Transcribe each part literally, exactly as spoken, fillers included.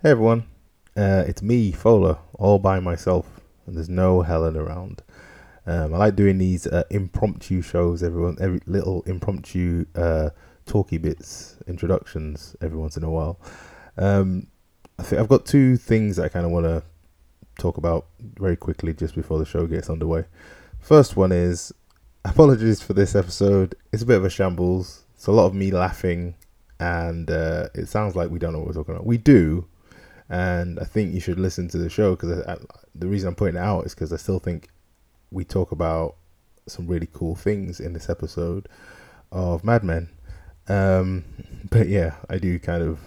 Hey everyone, uh, it's me, Fola, all by myself, and there's no Helen around. Um, I like doing these uh, impromptu shows, everyone, every little impromptu uh, talky bits, introductions every once in a while. Um, I think I've got two things that I kind of want to talk about very quickly just before the show gets underway. First one is, apologies for this episode, it's a bit of a shambles, it's a lot of me laughing, and uh, it sounds like we don't know what we're talking about. We do. And I think you should listen to the show, because the reason I'm putting it out is because I still think we talk about some really cool things in this episode of Mad Men. Um, but yeah, I do kind of,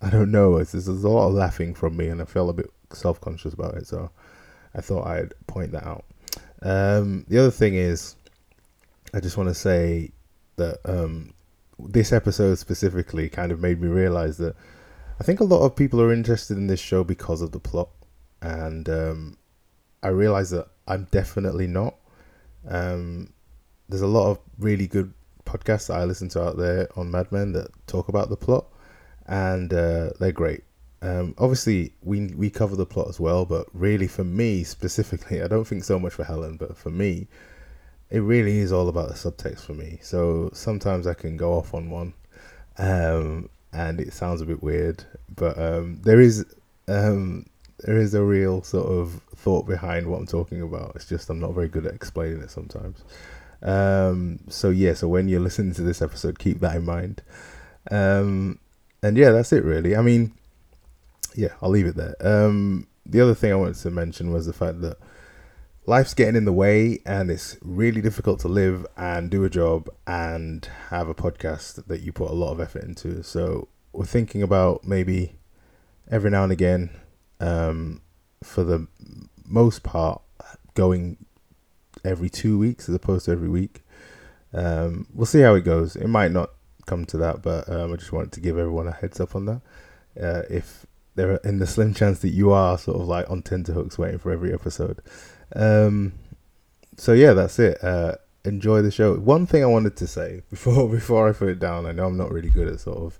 I don't know, it's, there's a lot of laughing from me and I feel a bit self-conscious about it. So I thought I'd point that out. Um, the other thing is, I just want to say that um, this episode specifically kind of made me realize that I think a lot of people are interested in this show because of the plot, and um, I realise that I'm definitely not. Um, there's a lot of really good podcasts that I listen to out there on Mad Men that talk about the plot, and uh, they're great. Um, obviously, we we cover the plot as well, but really for me specifically, I don't think so much for Helen, but for me, it really is all about the subtext for me. So sometimes I can go off on one. Um, And it sounds a bit weird, but um, there is um, there is a real sort of thought behind what I'm talking about. It's just I'm not very good at explaining it sometimes. Um, so yeah, so when you're listening to this episode, keep that in mind. Um, and yeah, that's it really. I mean, yeah, I'll leave it there. Um, the other thing I wanted to mention was the fact that life's getting in the way, and it's really difficult to live and do a job and have a podcast that you put a lot of effort into. So we're thinking about maybe every now and again, um, for the most part, going every two weeks as opposed to every week. Um, we'll see how it goes. It might not come to that, but um, I just wanted to give everyone a heads up on that. Uh, if there are in the slim chance that you are sort of like on tenterhooks waiting for every episode. Um, so yeah, that's it. Uh, enjoy the show. One thing I wanted to say before, before I put it down, I know I'm not really good at sort of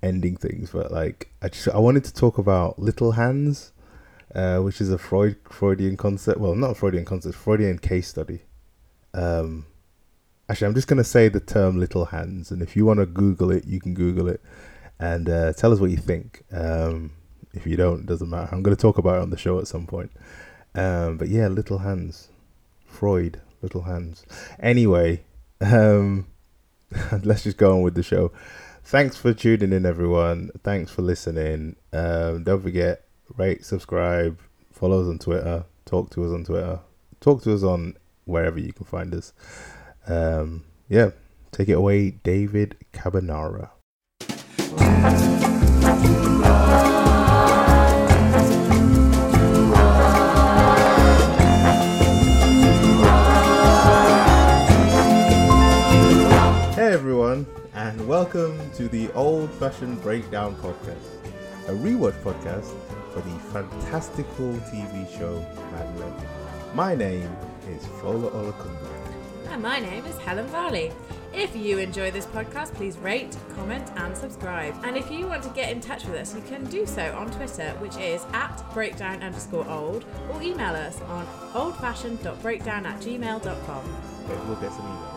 ending things, but like, I just, I wanted to talk about little hands, uh, which is a Freud Freudian concept. Well, not Freudian concept, Freudian case study. Um, actually I'm just going to say the term little hands, and if you want to Google it, you can Google it and, uh, tell us what you think. Um, if you don't, it doesn't matter. I'm going to talk about it on the show at some point. Um, but yeah, little hands, Freud, little hands. Anyway, um, let's just go on with the show. Thanks for tuning in, everyone. Thanks for listening. Um, don't forget, rate, subscribe, follow us on Twitter, talk to us on Twitter, talk to us on wherever you can find us. Um, yeah, take it away, David Cabanara. Everyone, and welcome to the Old Fashioned Breakdown Podcast, a rewatch podcast for the fantastical T V show Mad Men. My name is Fola Olakunle. And my name is Helen Varley. If you enjoy this podcast, please rate, comment and subscribe. And if you want to get in touch with us, you can do so on Twitter, which is at breakdown underscore old, or email us on oldfashioned.breakdown at gmail.com. Okay, we'll get some emails.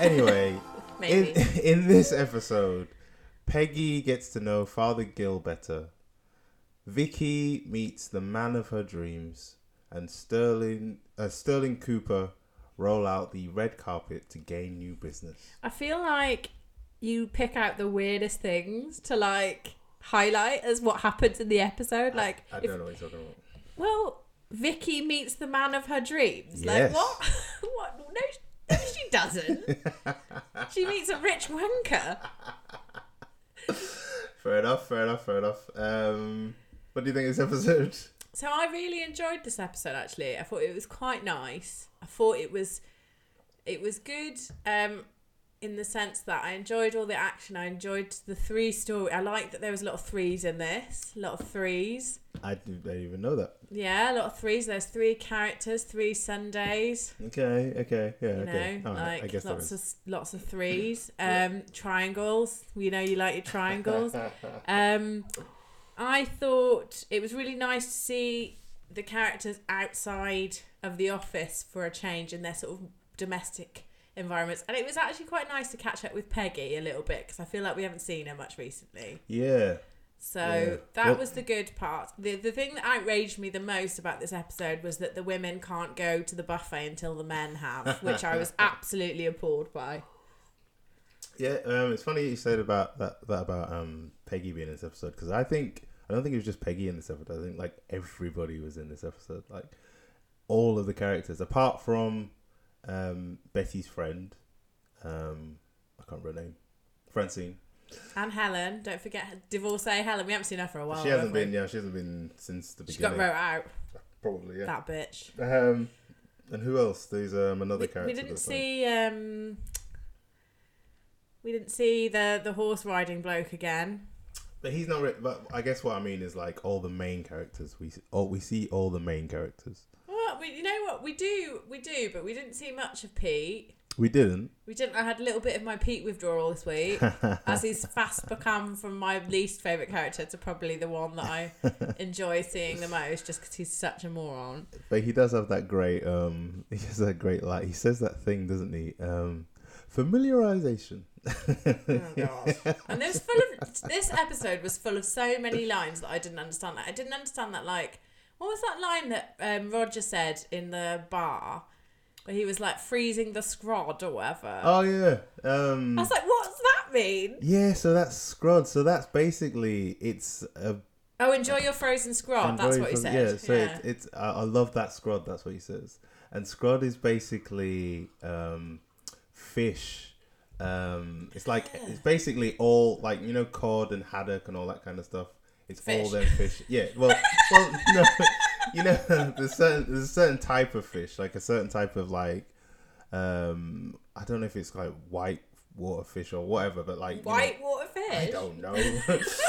Anyway, in, in this episode, Peggy gets to know Father Gill better. Vicky meets the man of her dreams, and Sterling uh, Sterling Cooper roll out the red carpet to gain new business. I feel like you pick out the weirdest things to like highlight as what happens in the episode. Like I, I don't if, know what you're talking about. Well, Vicky meets the man of her dreams. Yes. Like what? What? No. She doesn't. She meets a rich wanker. Fair enough, fair enough, fair enough. Um, what do you think of this episode? So I really enjoyed this episode, actually. I thought it was quite nice. I thought it was it was good um, in the sense that I enjoyed all the action. I enjoyed the three story. I liked that there was a lot of threes in this. A lot of threes. I didn't even know that. Yeah, a lot of threes. There's three characters, three Sundays. Okay, okay, yeah, you know, okay. All right, like I guess lots of lots of threes. Um, yeah. Triangles. You know, you like your triangles. um, I thought it was really nice to see the characters outside of the office for a change in their sort of domestic environments. And it was actually quite nice to catch up with Peggy a little bit, because I feel like we haven't seen her much recently. Yeah. So yeah. that well, was the good part. The the thing that outraged me the most about this episode was that the women can't go to the buffet until the men have, which I was absolutely appalled by. Yeah, um, it's funny you said about that, that about um, Peggy being in this episode, because I think, I don't think it was just Peggy in this episode. I think like everybody was in this episode. Like all of the characters, apart from um, Betty's friend, um, I can't remember her name, Francine. And Helen, don't forget, divorcee Helen. We haven't seen her for a while. She hasn't been, we? yeah, she hasn't been since the beginning. She got wrote out. Probably, yeah. That bitch. Um, and who else? There's um another we, character. We didn't see like... um, we didn't see the the horse riding bloke again. But he's not. But I guess what I mean is like all the main characters. We all we see all the main characters. Well, we, you know what we do, we do, but we didn't see much of Pete. We didn't. We didn't. I had a little bit of my Pete withdrawal this week, as he's fast become from my least favourite character to probably the one that I enjoy seeing the most, just because he's such a moron. But he does have that great, um, he has that great, like, he says that thing, doesn't he? Um, familiarisation. Oh, God. And this, full of, this episode was full of so many lines that I didn't understand. Like, I didn't understand that, like, what was that line that um, Roger said in the bar? He was like freezing the scrod or whatever. Oh yeah. Um, I was like, what does that mean? Yeah, so that's scrod. So that's basically it's a. Oh, enjoy your frozen scrod. That's what he said. Yeah. So yeah. it's, it's I, I love that scrod. That's what he says. And scrod is basically um, fish. Um, it's like yeah. it's basically all like you know cod and haddock and all that kind of stuff. It's fish. all them fish. Yeah. Well. well no. You know, there's certain there's a certain type of fish, like a certain type of like, um, I don't know if it's like white water fish or whatever, but like white you know, water fish.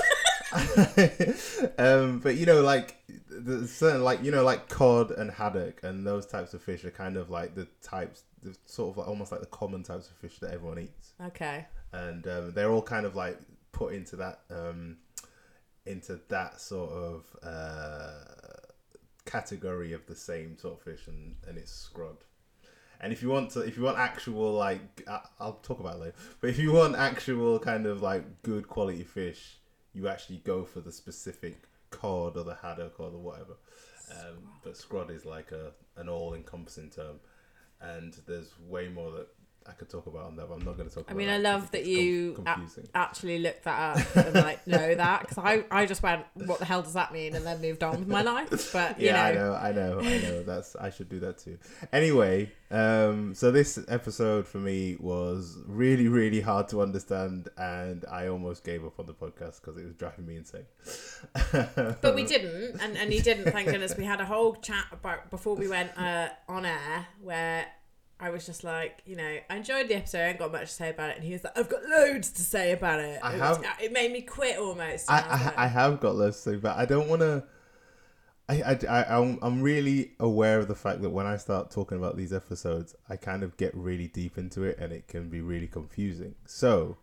I don't know. um, but you know, like there's certain like you know like cod and haddock and those types of fish are kind of like the types, the sort of like almost like the common types of fish that everyone eats. Okay. And um, they're all kind of like put into that um, into that sort of. Uh, category of the same sort of fish and, and it's scrod. And if you want to if you want actual like I, I'll talk about it later, but if you want actual kind of like good quality fish, you actually go for the specific cod or the haddock or the whatever. Um, scrod. But scrod is like a an all-encompassing term, and there's way more that I could talk about on that, but I'm not going to talk about it. I mean, I love that you a- actually looked that up and, like, know that, because I, I just went, what the hell does that mean? And then moved on with my life, but, you yeah, know. I know, I know, I know. That's, I should do that too. Anyway, um, so this episode for me was really, really hard to understand, and I almost gave up on the podcast because it was driving me insane. But we didn't, and, and you didn't, thank goodness. We had a whole chat about before we went uh, on air where... I was just like, you know, I enjoyed the episode. I ain't got much to say about it. And he was like, I've got loads to say about it. I it, have, was, it made me quit almost. I, I, I, like, I have got loads to say, but I don't want to... I, I, I, I'm, I'm really aware of the fact that when I start talking about these episodes, I kind of get really deep into it and it can be really confusing. So,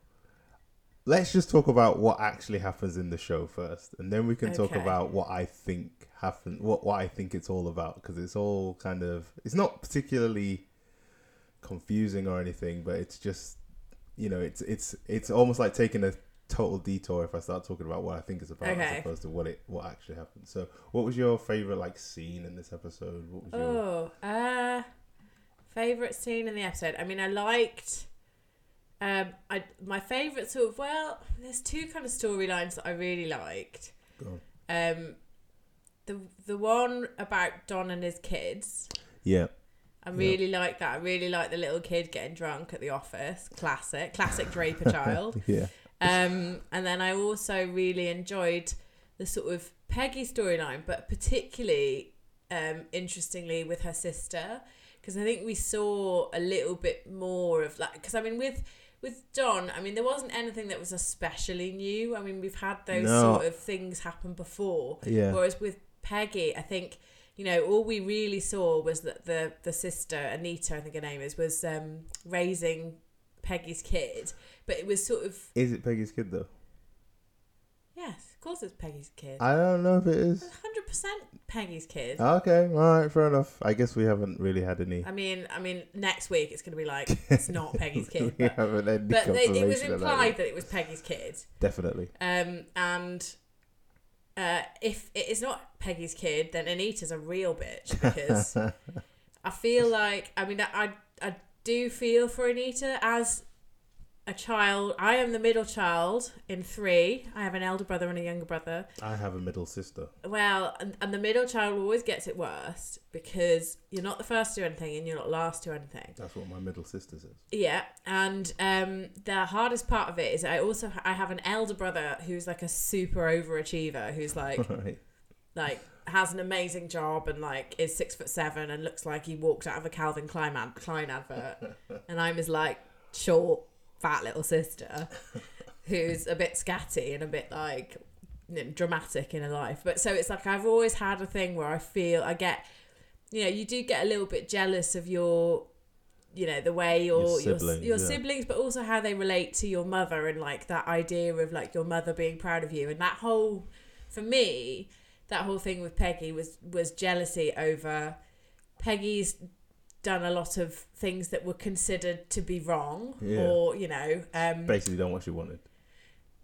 let's just talk about what actually happens in the show first. And then we can okay. talk about what I think happened, what, what I think it's all about. Because it's all kind of... It's not particularly... confusing or anything, but it's just you know it's it's it's almost like taking a total detour if I start talking about what I think it's about okay. as opposed to what it what actually happened. So what was your favorite like scene in this episode? What was oh your... uh favorite scene in the episode? I mean I liked um I my favorite sort of well there's two kind of storylines that I really liked. Go on. um the the one about Don and his kids. Yeah, I really yep. like that. I really like the little kid getting drunk at the office. Classic. Classic Draper child. Yeah. Um, and then I also really enjoyed the sort of Peggy storyline, but particularly, um, interestingly, with her sister. Because I think we saw a little bit more of like... Because, I mean, with... With Don, I mean, there wasn't anything that was especially new. I mean, we've had those no. sort of things happen before. Yeah. Whereas with Peggy, I think... You know, all we really saw was that the, the sister, Anita, I think her name is, was um, raising Peggy's kid. But it was sort of... Is it Peggy's kid, though? Yes. course it's Peggy's kid. I don't know if it is. one hundred percent Peggy's kid. Okay, all right, fair enough. I guess we haven't really had any... I mean, I mean, next week it's going to be like, it's not Peggy's kid. we but haven't had any But they, it was implied that, that it was Peggy's kid. Definitely. Um, and... Uh, if it is not Peggy's kid, then Anita's a real bitch, because I feel like, I mean, I I do feel for Anita as a child. I am the middle child in three. I have an elder brother and a younger brother. I have a middle sister. Well, and, and the middle child always gets it worse, because you're not the first to anything and you're not last to anything. That's what my middle sister says. Yeah, and um, the hardest part of it is I also ha- I have an elder brother who's like a super overachiever, who's like, right. like has an amazing job and like is six foot seven and looks like he walked out of a Calvin Klein, ad- Klein advert, and I'm his like short, fat little sister who's a bit scatty and a bit like dramatic in her life. But so it's like I've always had a thing where I feel I get. You know, you do get a little bit jealous of your, you know, the way your your siblings, your, your yeah. siblings, but also how they relate to your mother, and like that idea of like your mother being proud of you, and that whole, for me, that whole thing with Peggy was was jealousy over. Peggy's done a lot of things that were considered to be wrong, yeah. or you know, um, basically done what she wanted.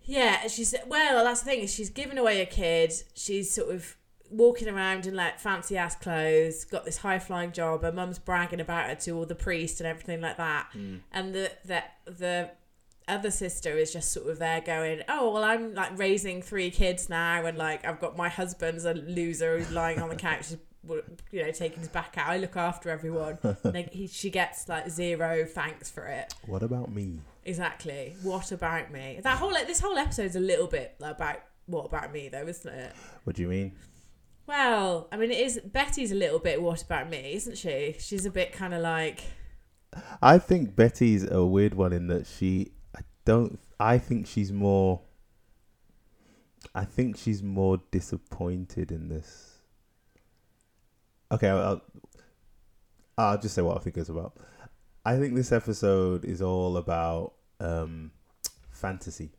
Yeah, and she said, well, that's the thing is she's given away a kid. She's sort of walking around in like fancy ass clothes, got this high flying job, her mum's bragging about her to all the priests and everything like that, mm. and the, the the other sister is just sort of there going, oh well, I'm like raising three kids now, and like I've got my husband's a loser who's lying on the couch, you know, taking his back out, I look after everyone, and then he, she gets like zero thanks for it. What about me? Exactly, what about me? That whole, like, this whole episode's a little bit about what about me though, isn't it? What do you mean? Well, I mean, it is. Betty's a little bit what about me, isn't she? She's a bit kind of like. I think Betty's a weird one in that she. I don't. I think she's more. I think she's more disappointed in this. Okay, I'll. I'll just say what I think it's about. I think this episode is all about um, fantasy,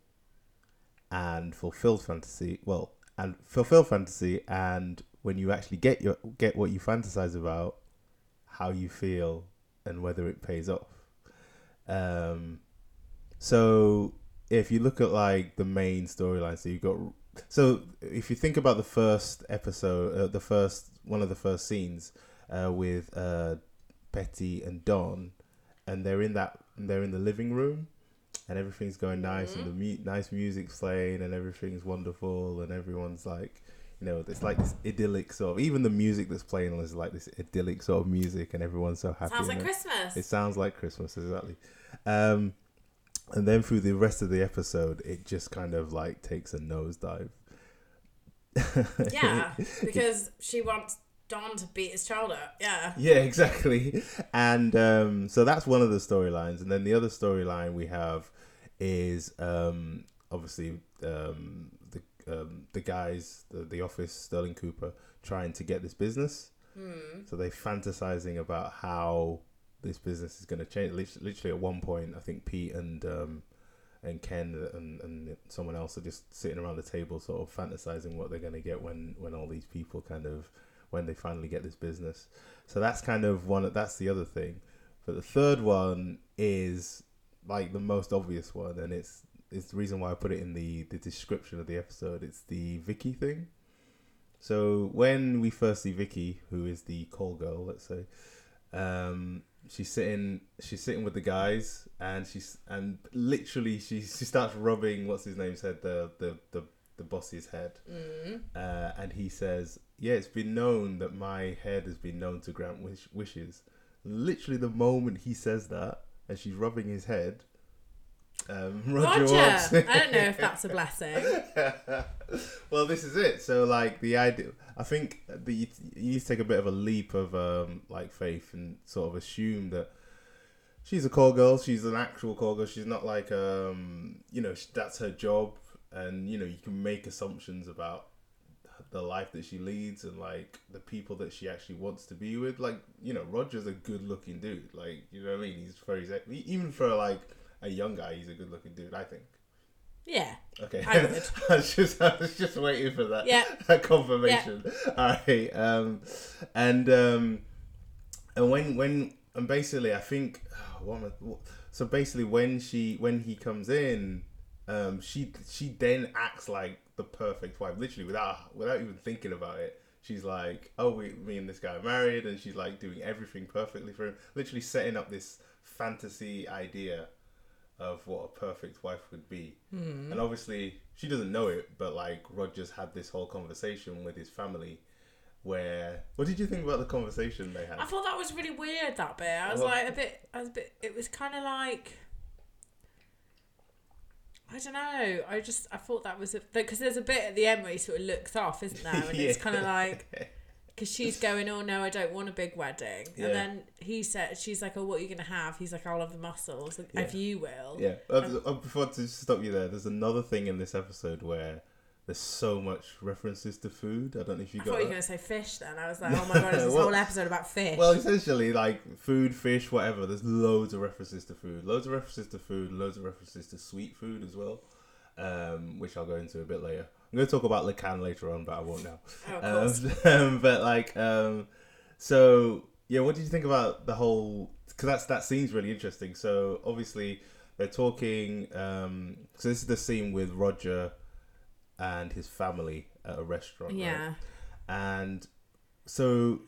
and fulfilled fantasy. Well. And fulfill fantasy, and when you actually get your get what you fantasize about, how you feel, and whether it pays off. Um, so if you look at like the main storyline, so you've got so if you think about the first episode, uh, the first one of the first scenes uh, with uh, Betty and Don, and they're in that they're in the living room. And everything's going nice, mm-hmm. and the mu- nice music's playing, and everything's wonderful, and everyone's like, you know, it's like this idyllic sort of. Even the music that's playing is like this idyllic sort of music, and everyone's so happy. Sounds like it, Christmas. It sounds like Christmas, exactly. Um, and then through the rest of the episode, it just kind of like takes a nosedive. Yeah, because she wants Don to beat his child up. Yeah. Yeah, exactly. And um, so that's one of the storylines. And then the other storyline we have is um, obviously um, the um, the guys, the, the office, Sterling Cooper, trying to get this business. Mm. So they're fantasizing about how this business is going to change. Literally at one point, I think Pete and um, and Ken and, and someone else are just sitting around the table sort of fantasizing what they're going to get when, when all these people kind of when they finally get this business. So that's kind of one, that's the other thing. But the third one is like the most obvious one, and it's it's the reason why I put it in the, the description of the episode. It's the Vicky thing. So when we first see Vicky, who is the call girl, let's say, um, she's sitting she's sitting with the guys, and she's and literally she she starts rubbing what's his name's head, the the the the boss's head, mm. uh, and he says, yeah, it's been known that my head has been known to grant wish- wishes. Literally the moment he says that, and she's rubbing his head, um, Roger, Roger walks in. I don't know if that's a blessing. Well, this is it. So, like, the idea, I think that you, you need to take a bit of a leap of, um, like, faith and sort of assume that she's a call girl, she's an actual call girl, she's not like, um, you know, that's her job. And, you know, you can make assumptions about the life that she leads and, like, the people that she actually wants to be with. Like, you know, Roger's a good-looking dude. Like, you know what I mean? He's very... Even for, like, a young guy, he's a good-looking dude, I think. Yeah. Okay. I would. I was just I was just waiting for that. Yeah. That confirmation. Yeah. All right. Um, and um, and when when and basically I think oh, what am I, what, so basically when she when he comes in, um, she she then acts like the perfect wife, literally without without even thinking about it. She's like, oh, we, me and this guy are married, and she's like doing everything perfectly for him, literally setting up this fantasy idea of what a perfect wife would be. Mm. And obviously, she doesn't know it, but like Roger's had this whole conversation with his family where, what did you think about the conversation they had? I thought that was really weird, that bit. I was well, like a bit, I was a bit, it was kind of like, I don't know. I just I thought that was because there's a bit at the end where he sort of looks off, isn't there? And yeah. It's kind of like because she's going, "Oh no, I don't want a big wedding." Yeah. And then he said, "She's like, oh, what are you gonna have?" He's like, "I'll have the muscles, yeah. if you will." Yeah. Um, uh, before to stop you there, there's another thing in this episode where there's so much references to food. I don't know if you I got. I thought you were gonna say fish. Then I was like, "Oh my god, it's this well, whole episode about fish." Well, essentially, like food, fish, whatever. There's loads of references to food. Loads of references to food. Loads of references to sweet food as well, um, which I'll go into a bit later. I'm gonna talk about Lacan later on, but I won't now. Oh, of course. Um, but like, um, so yeah, what did you think about the whole? Because that's that scene's really interesting. So obviously, they're talking. Um, so this is the scene with Roger and his family at a restaurant. Yeah. Right? And so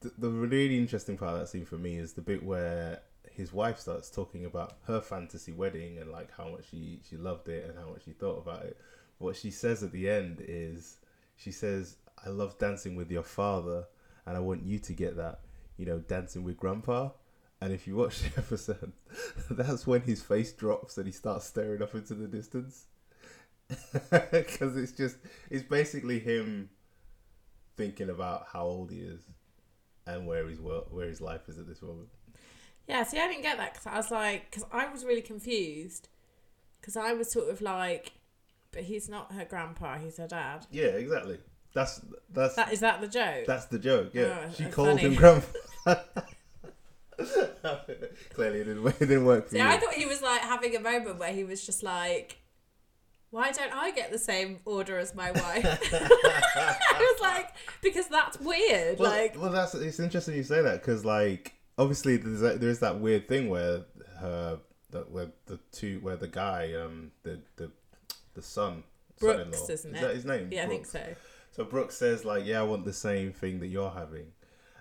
th- the really interesting part of that scene for me is the bit where his wife starts talking about her fantasy wedding and like how much she, she loved it and how much she thought about it. What she says at the end is, she says, "I love dancing with your father and I want you to get that, you know, dancing with grandpa." And if you watch the episode, that's when his face drops and he starts staring up into the distance. Because it's just it's basically him thinking about how old he is and where his world, where his life is at this moment. Yeah, see, I didn't get that because I was like, because I was really confused because I was sort of like, but he's not her grandpa, he's her dad. Yeah, exactly. That's that's that is that the joke. That's the joke. Yeah, oh, she called funny. him grandpa. Clearly, it didn't it didn't work for me. Yeah, I thought he was like having a moment where he was just like, why don't I get the same order as my wife? I was like, because that's weird. Well, like, well, that's it's interesting you say that because, like, obviously there's a, there's that weird thing where her, that where the two, where the guy, um, the the the son, Brooks, son-in-law, isn't it? Is that his name? Yeah, Brooks. I think so. So Brooks says like, yeah, I want the same thing that you're having,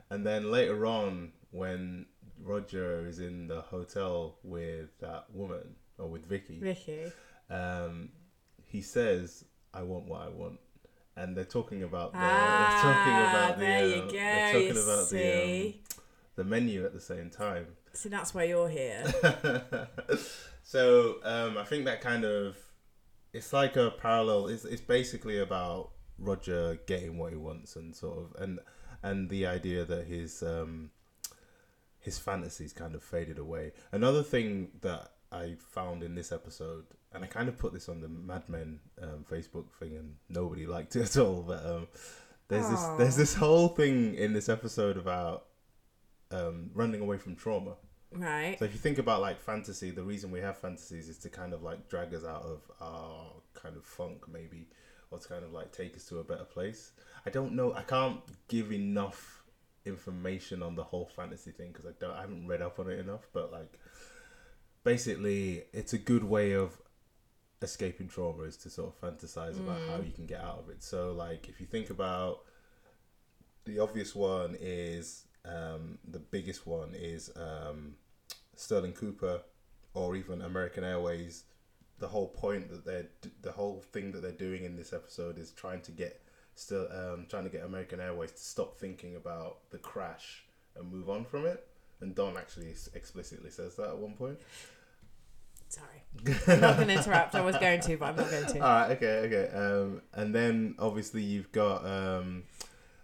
and then later on when Roger is in the hotel with that woman or with Vicky, Vicky, um. he says, "I want what I want," and they're talking about the ah, they're talking about the there uh, you go, they're talking you about see. the um, the menu at the same time. See, that's why you're here. So um, I think that kind of it's like a parallel. It's it's basically about Roger getting what he wants and sort of and and the idea that his um, his fantasies kind of faded away. Another thing that I found in this episode, and I kind of put this on the Mad Men um, Facebook thing and nobody liked it at all, but um, there's Aww. this there's this whole thing in this episode about um, running away from trauma. Right. So if you think about like fantasy, the reason we have fantasies is to kind of like drag us out of our kind of funk maybe, or to kind of like take us to a better place. I don't know. I can't give enough information on the whole fantasy thing because I don't. I haven't read up on it enough, but like basically it's a good way of escaping trauma is to sort of fantasize mm. about how you can get out of it. So like if you think about the obvious one is um the biggest one is um Sterling Cooper or even American Airways. The whole point that they're the whole thing that they're doing in this episode is trying to get still um trying to get American Airways to stop thinking about the crash and move on from it, and Don actually explicitly says that at one point. Sorry. I'm not going to interrupt. I was going to, but I'm not going to. All right, okay, okay. Um, and then, obviously, you've got um,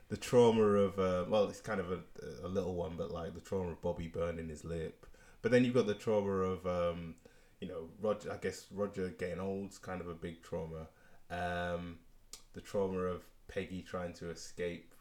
the trauma of... Uh, well, it's kind of a, a little one, but, like, the trauma of Bobby burning his lip. But then you've got the trauma of, um, you know, Roger. I guess Roger getting old's kind of a big trauma. Um, the trauma of Peggy trying to escape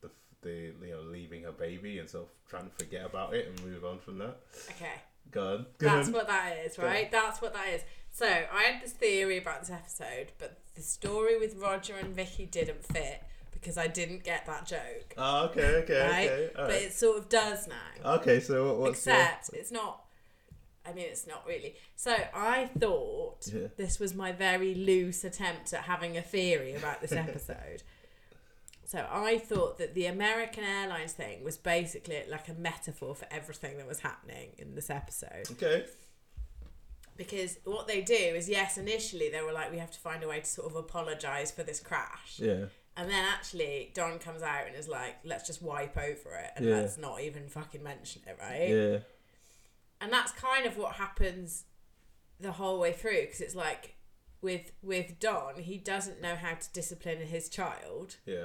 the, the, you know, leaving her baby and sort of trying to forget about it and move on from that. Okay. Go on. Go That's on. What that is, right? That's what that is. So I had this theory about this episode, but the story with Roger and Vicky didn't fit because I didn't get that joke. Oh, okay, okay, right? okay. All right. But it sort of does now. Okay, so what? What's Except your... it's not. I mean, it's not really. So I thought yeah. this was my very loose attempt at having a theory about this episode. So I thought that the American Airlines thing was basically like a metaphor for everything that was happening in this episode. Okay. Because what they do is, yes, initially they were like, we have to find a way to sort of apologise for this crash. Yeah. And then actually Don comes out and is like, let's just wipe over it and yeah. let's not even fucking mention it, right? Yeah. And that's kind of what happens the whole way through, because it's like with with Don, he doesn't know how to discipline his child. Yeah.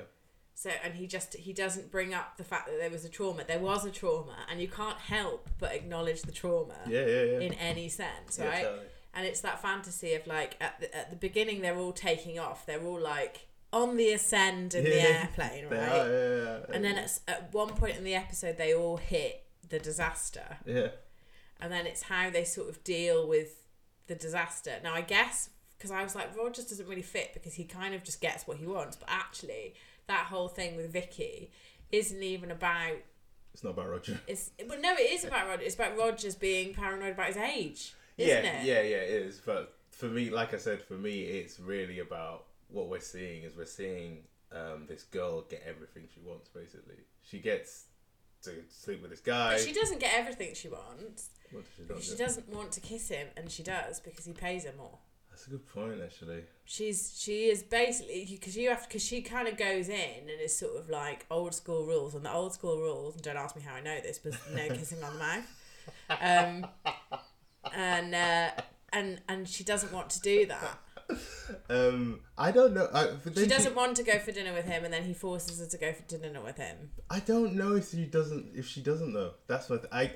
So, and he just, he doesn't bring up the fact that there was a trauma. There was a trauma, and you can't help but acknowledge the trauma yeah, yeah, yeah. in any sense, right? Yeah, totally. And it's that fantasy of like, at the, at the beginning, they're all taking off. They're all like on the ascend in yeah. the airplane, right? Are, yeah, yeah, yeah. And then at, at one point in the episode, they all hit the disaster. Yeah. And then it's how they sort of deal with the disaster. Now, I guess, because I was like, Rogers doesn't really fit because he kind of just gets what he wants, but actually... that whole thing with Vicky isn't even about... It's not about Roger. It's but no, it is about Roger. It's about Roger's being paranoid about his age, isn't yeah, it? Yeah, yeah, it is. But for me, like I said, for me, it's really about what we're seeing is we're seeing um, this girl get everything she wants, basically. She gets to sleep with this guy. But she doesn't get everything she wants. What does she not She do? Doesn't want to kiss him, and she does because he pays her more. That's a good point, actually. She's she is basically because you have because she kind of goes in and is sort of like old school rules and the old school rules. And don't ask me how I know this, but no kissing on the mouth. Um, and uh, and and she doesn't want to do that. Um, I don't know. I, she doesn't she, want to go for dinner with him, and then he forces her to go for dinner with him. I don't know if she doesn't. If she doesn't though, that's what I.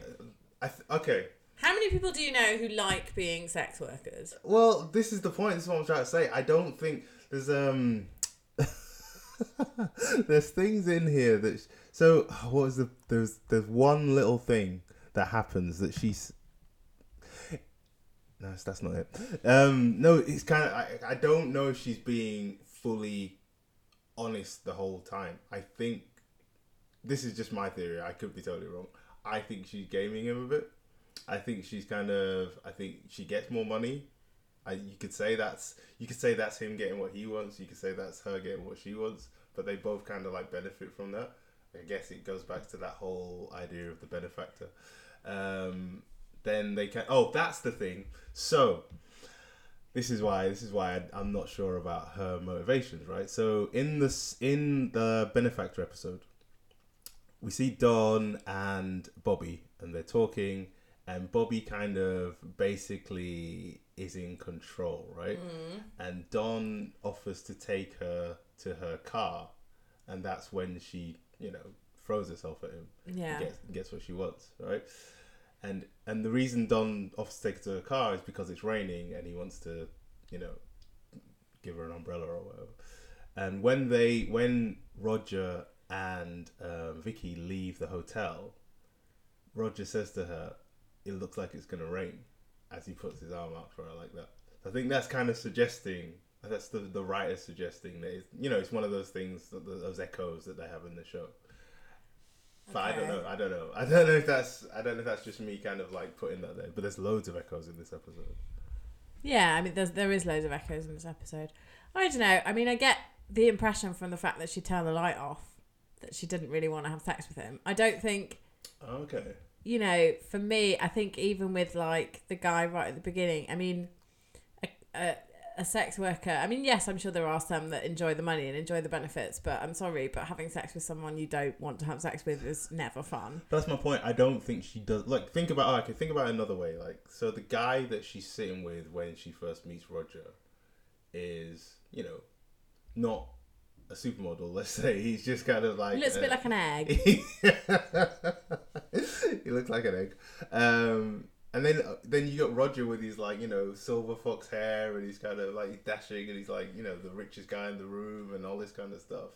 I okay. How many people do you know who like being sex workers? Well, this is the point. This is what I'm trying to say. I don't think there's um there's things in here that sh- so what was the there's there's one little thing that happens that she's no that's not it. Um, no, it's kind of I, I don't know if she's being fully honest the whole time. I think this is just my theory. I could be totally wrong. I think she's gaming him a bit. I think she's kind of. I think she gets more money. I, you could say that's. You could say that's him getting what he wants. You could say that's her getting what she wants. But they both kind of like benefit from that. I guess it goes back to that whole idea of the benefactor. Um, then they can. Oh, that's the thing. So this is why. This is why I, I'm not sure about her motivations, right? So in this in the benefactor episode, we see Don and Bobby, and they're talking. And Bobby kind of basically is in control, right? Mm. And Don offers to take her to her car. And that's when she, you know, throws herself at him. Yeah. And gets, gets what she wants, right? And and the reason Don offers to take her to her car is because it's raining and he wants to, you know, give her an umbrella or whatever. And when they, when Roger and uh, Vicky leave the hotel, Roger says to her, "It looks like it's going to rain," as he puts his arm out for her like that. I think that's kind of suggesting, that's the, the writer suggesting that, it's, you know, it's one of those things, that, those echoes that they have in the show. But okay. I don't know, I don't know. I don't know if that's, I don't know if that's just me kind of like putting that there, but there's loads of echoes in this episode. Yeah, I mean, there's, there is loads of echoes in this episode. I don't know, I mean, I get the impression from the fact that she turned the light off, that she didn't really want to have sex with him. I don't think... Okay. You know, for me, I think even with, like, the guy right at the beginning, I mean, a, a, a sex worker... I mean, yes, I'm sure there are some that enjoy the money and enjoy the benefits, but I'm sorry, but having sex with someone you don't want to have sex with is never fun. That's my point. I don't think she does... Like, think about... I can think about it another way. Like, so the guy that she's sitting with when she first meets Roger is, you know, not... a supermodel, let's say. He's just kind of like... He looks a uh, bit like an egg. He looks like an egg. Um, and then then you got Roger with his, like, you know, silver fox hair, and he's kind of, like, dashing, and he's, like, you know, the richest guy in the room, and all this kind of stuff.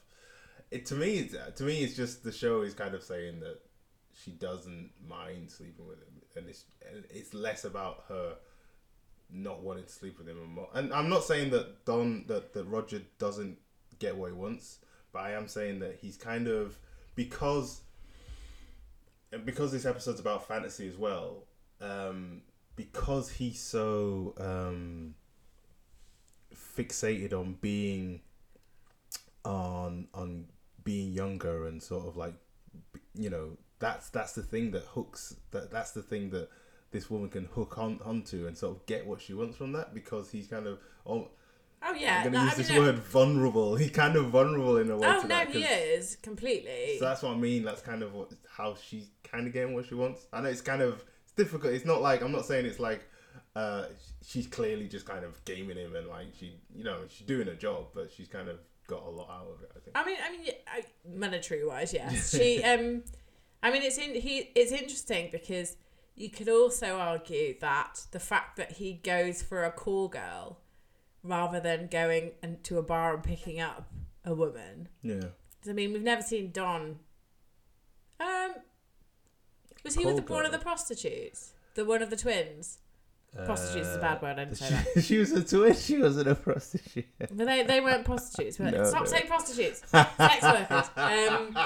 It to me, it's, to me, it's just the show is kind of saying that she doesn't mind sleeping with him, and it's and it's less about her not wanting to sleep with him and more. And I'm not saying that Don that, that Roger doesn't get what he wants, but I am saying that he's kind of because and because this episode's about fantasy as well. Um, because he's so um, fixated on being on on being younger and sort of like, you know, that's that's the thing that hooks that that's the thing that this woman can hook on onto and sort of get what she wants from that, because he's kind of oh, oh yeah I'm gonna no, use I mean, this no. word vulnerable. He's kind of vulnerable in a way. Oh to no, that he is completely. So that's what I mean. That's kind of what, how she's kind of getting what she wants. I know it's kind of it's difficult. It's not like I'm not saying it's like uh, she's clearly just kind of gaming him and like she you know she's doing her job, but she's kind of got a lot out of it. I think. I mean, I mean, I, monetary wise, yes. She um, I mean, it's in he. It's interesting because you could also argue that the fact that he goes for a call girl rather than going into a bar and picking up a woman. Yeah. I mean, we've never seen Don. Um, was he call with the, one of the prostitutes? The one of the twins. Uh, prostitutes is a bad word. I didn't say that. She was a twin. She wasn't a prostitute. But they they weren't prostitutes. Weren't no, Stop no. saying prostitutes. Sex workers. Um.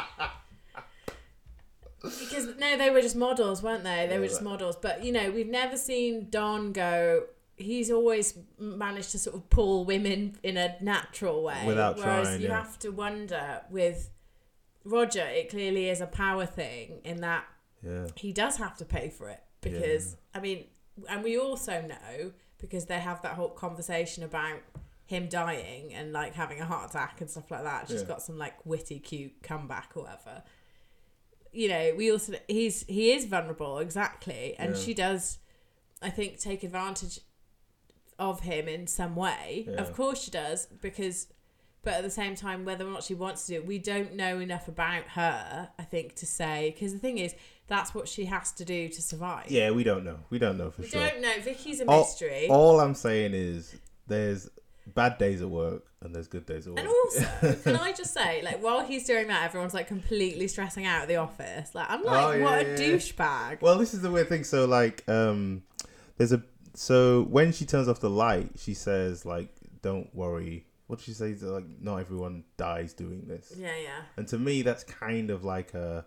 Because, no, they were just models, weren't they? They yeah, were just models. But, you know, we've never seen Don go... He's always managed to sort of pull women in a natural way. Without whereas trying, you yeah. have to wonder, with Roger, it clearly is a power thing in that yeah. he does have to pay for it. Because, yeah. I mean, and we also know, because they have that whole conversation about him dying and, like, having a heart attack and stuff like that. She's yeah. got some, like, witty, cute comeback or whatever. You know, we also he's he is vulnerable, exactly, and yeah. she does, I think, take advantage of him in some way. Yeah. Of course she does, because, but at the same time, whether or not she wants to do it, we don't know enough about her, I think, to say, because the thing is, that's what she has to do to survive. Yeah, we don't know. We don't know for we sure. We don't know. Vicky's a all, mystery. All I'm saying is there's bad days at work and there's good days at work. And also, can I just say, like, while he's doing that, everyone's like completely stressing out the office. Like, I'm like, oh, yeah, what yeah, a yeah. douchebag. Well, this is the weird thing. So, like, um, there's a so when she turns off the light, she says, like, don't worry. What she says, like, not everyone dies doing this. Yeah, yeah. And to me, that's kind of like a,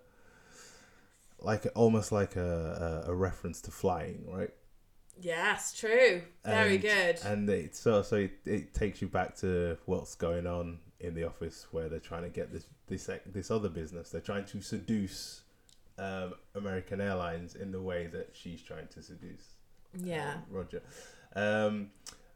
like almost like a a, a reference to flying, right? Yes, true. Very and, good. And it, so so it, it takes you back to what's going on in the office, where they're trying to get this this this other business. They're trying to seduce um, American Airlines in the way that she's trying to seduce yeah. um, Roger. Um,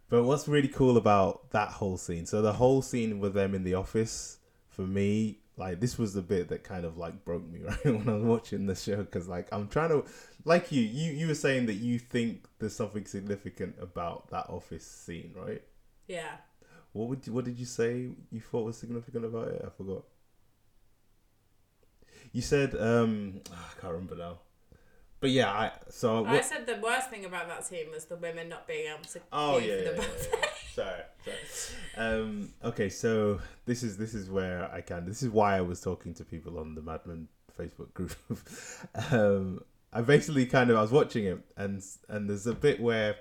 but what's really cool about that whole scene? So the whole scene with them in the office, for me, like this was the bit that kind of like broke me right when I was watching the show, because like I'm trying to, like you, you you were saying that you think there's something significant about that office scene, right? Yeah. What would you, what did you say you thought was significant about it? I forgot. You said um I can't remember now. But yeah, I so I what, said the worst thing about that scene was the women not being able to. Oh yeah. For the yeah, birthday. yeah, yeah. Sorry, sorry. Um, okay, so this is this is where I can. This is why I was talking to people on the Mad Men Facebook group. um, I basically kind of I was watching it, and and there's a bit where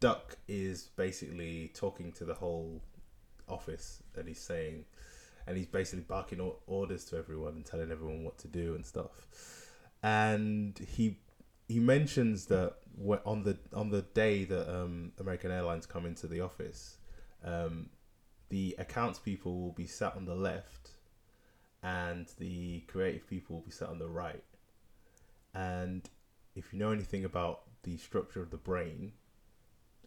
Duck is basically talking to the whole office, and he's saying, and he's basically barking orders to everyone and telling everyone what to do and stuff. And he he mentions that on the on the day that um, American Airlines come into the office, um, the accounts people will be sat on the left, and the creative people will be sat on the right. And if you know anything about the structure of the brain,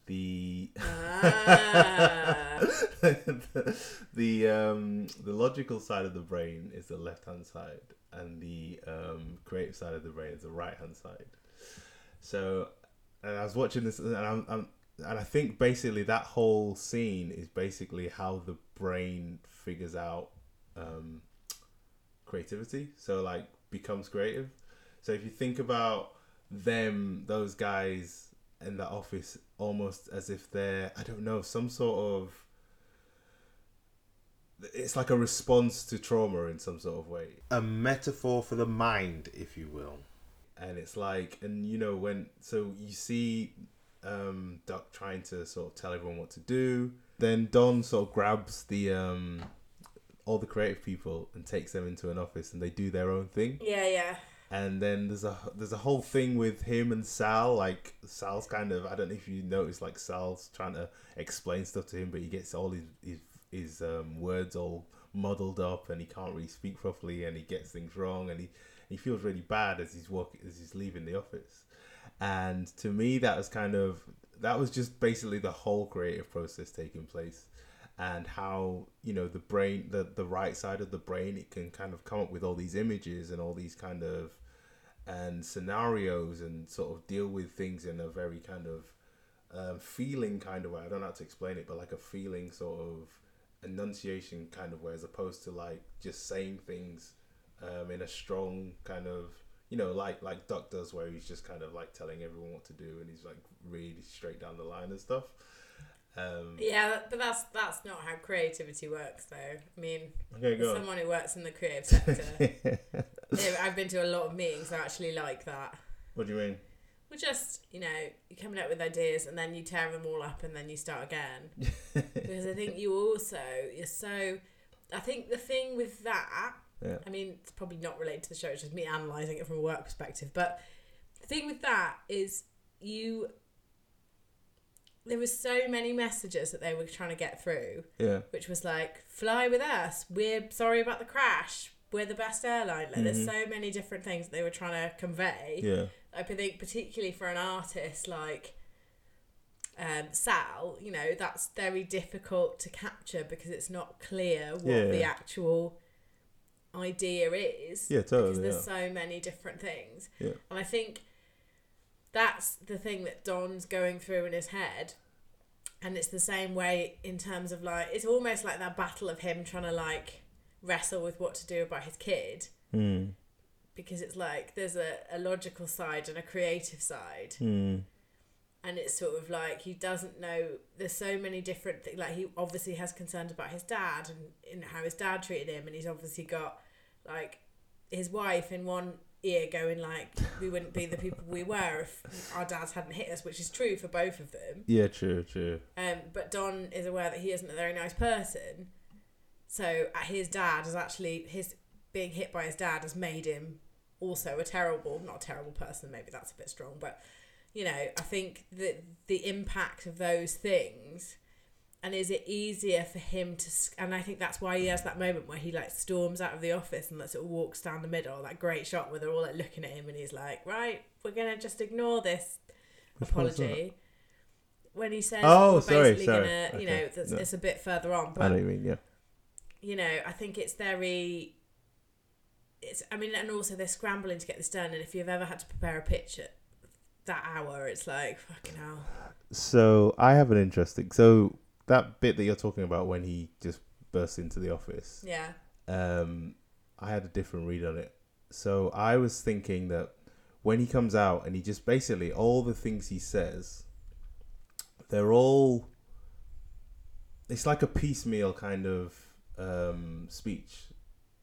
the ah. the the, um, the logical side of the brain is the left hand side, and the um, creative side of the brain is the right hand side. So, and I was watching this, and I'm, I'm, and I think basically that whole scene is basically how the brain figures out um, creativity. So, like, becomes creative. So, if you think about them, those guys in the office, almost as if they're, I don't know, some sort of it's like a response to trauma in some sort of way. A metaphor for the mind, if you will. And it's like, and you know, when, so you see um, Duck trying to sort of tell everyone what to do. Then Don sort of grabs the, um, all the creative people and takes them into an office and they do their own thing. Yeah, yeah. And then there's a there's a whole thing with him and Sal. Like, Sal's kind of, I don't know if you noticed, like, Sal's trying to explain stuff to him, but he gets all his his, his um, words all muddled up, and he can't really speak properly, and he gets things wrong, and he, he feels really bad as he's walking, as he's leaving the office. And to me, that was kind of, that was just basically the whole creative process taking place, and how, you know, the brain, the, the right side of the brain, it can kind of come up with all these images and all these kind of, and scenarios, and sort of deal with things in a very kind of uh, feeling kind of way. I don't know how to explain it, but like a feeling sort of enunciation kind of way, as opposed to like just saying things um, in a strong kind of, you know, like, like Duck does, where he's just kind of like telling everyone what to do, and he's like really straight down the line and stuff. Um, yeah, but that's that's not how creativity works, though. I mean, okay, go someone on. Who works in the creative sector, I've been to a lot of meetings that actually like that. What do you mean? Well, just, you know, you're coming up with ideas and then you tear them all up and then you start again. Because I think you also, you're so, I think the thing with that, yeah. I mean, it's probably not related to the show, it's just me analysing it from a work perspective, but the thing with that is you... There were so many messages that they were trying to get through. Yeah. Which was like, fly with us. We're sorry about the crash. We're the best airline. Like, mm-hmm. There's so many different things that they were trying to convey. Yeah. I think particularly for an artist like um, Sal, you know, that's very difficult to capture because it's not clear what yeah. the actual idea is. Yeah, totally. Because there's yeah. so many different things. Yeah. And I think... that's the thing that Don's going through in his head. And it's the same way in terms of like, it's almost like that battle of him trying to like wrestle with what to do about his kid. Mm. Because it's like, there's a, a logical side and a creative side. Mm. And it's sort of like, he doesn't know, there's so many different things. Like he obviously has concerns about his dad and, and how his dad treated him. And he's obviously got like his wife in one ear going like, we wouldn't be the people we were if our dads hadn't hit us, which is true for both of them. Yeah, true, true. Um, but Don is aware that he isn't a very nice person. So his dad is actually, his being hit by his dad has made him also a terrible, not a terrible person, maybe that's a bit strong, but, you know, I think that the impact of those things, and is it easier for him to, and I think that's why he has that moment where he like storms out of the office and like sort of walks down the middle, that great shot where they're all like looking at him and he's like, right, we're going to just ignore this Which apology. When he says, oh, we're sorry, basically going to, you okay. know, that's, no. it's a bit further on. But, I know what you mean, yeah. You know, I think it's very, it's, I mean, and also they're scrambling to get this done. And if you've ever had to prepare a pitch at that hour, it's like, fucking hell. So I have an interesting, so... that bit that you're talking about when he just bursts into the office. Yeah. Um, I had a different read on it. So I was thinking that when he comes out and he just basically, all the things he says, they're all, it's like a piecemeal kind of um, speech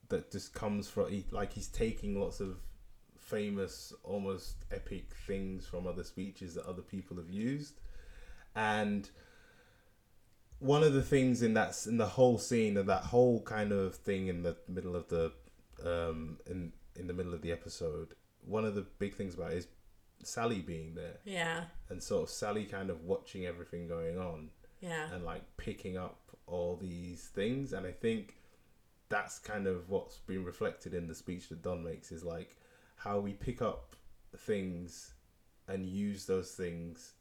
that just comes from, like he's taking lots of famous, almost epic things from other speeches that other people have used. And... one of the things in that, in the whole scene and that whole kind of thing in the middle of the, um, in in the middle of the episode, one of the big things about it is Sally being there. Yeah. And sort of Sally kind of watching everything going on. Yeah. And like picking up all these things, and I think that's kind of what's been reflected in the speech that Don makes, is like how we pick up things and use those things.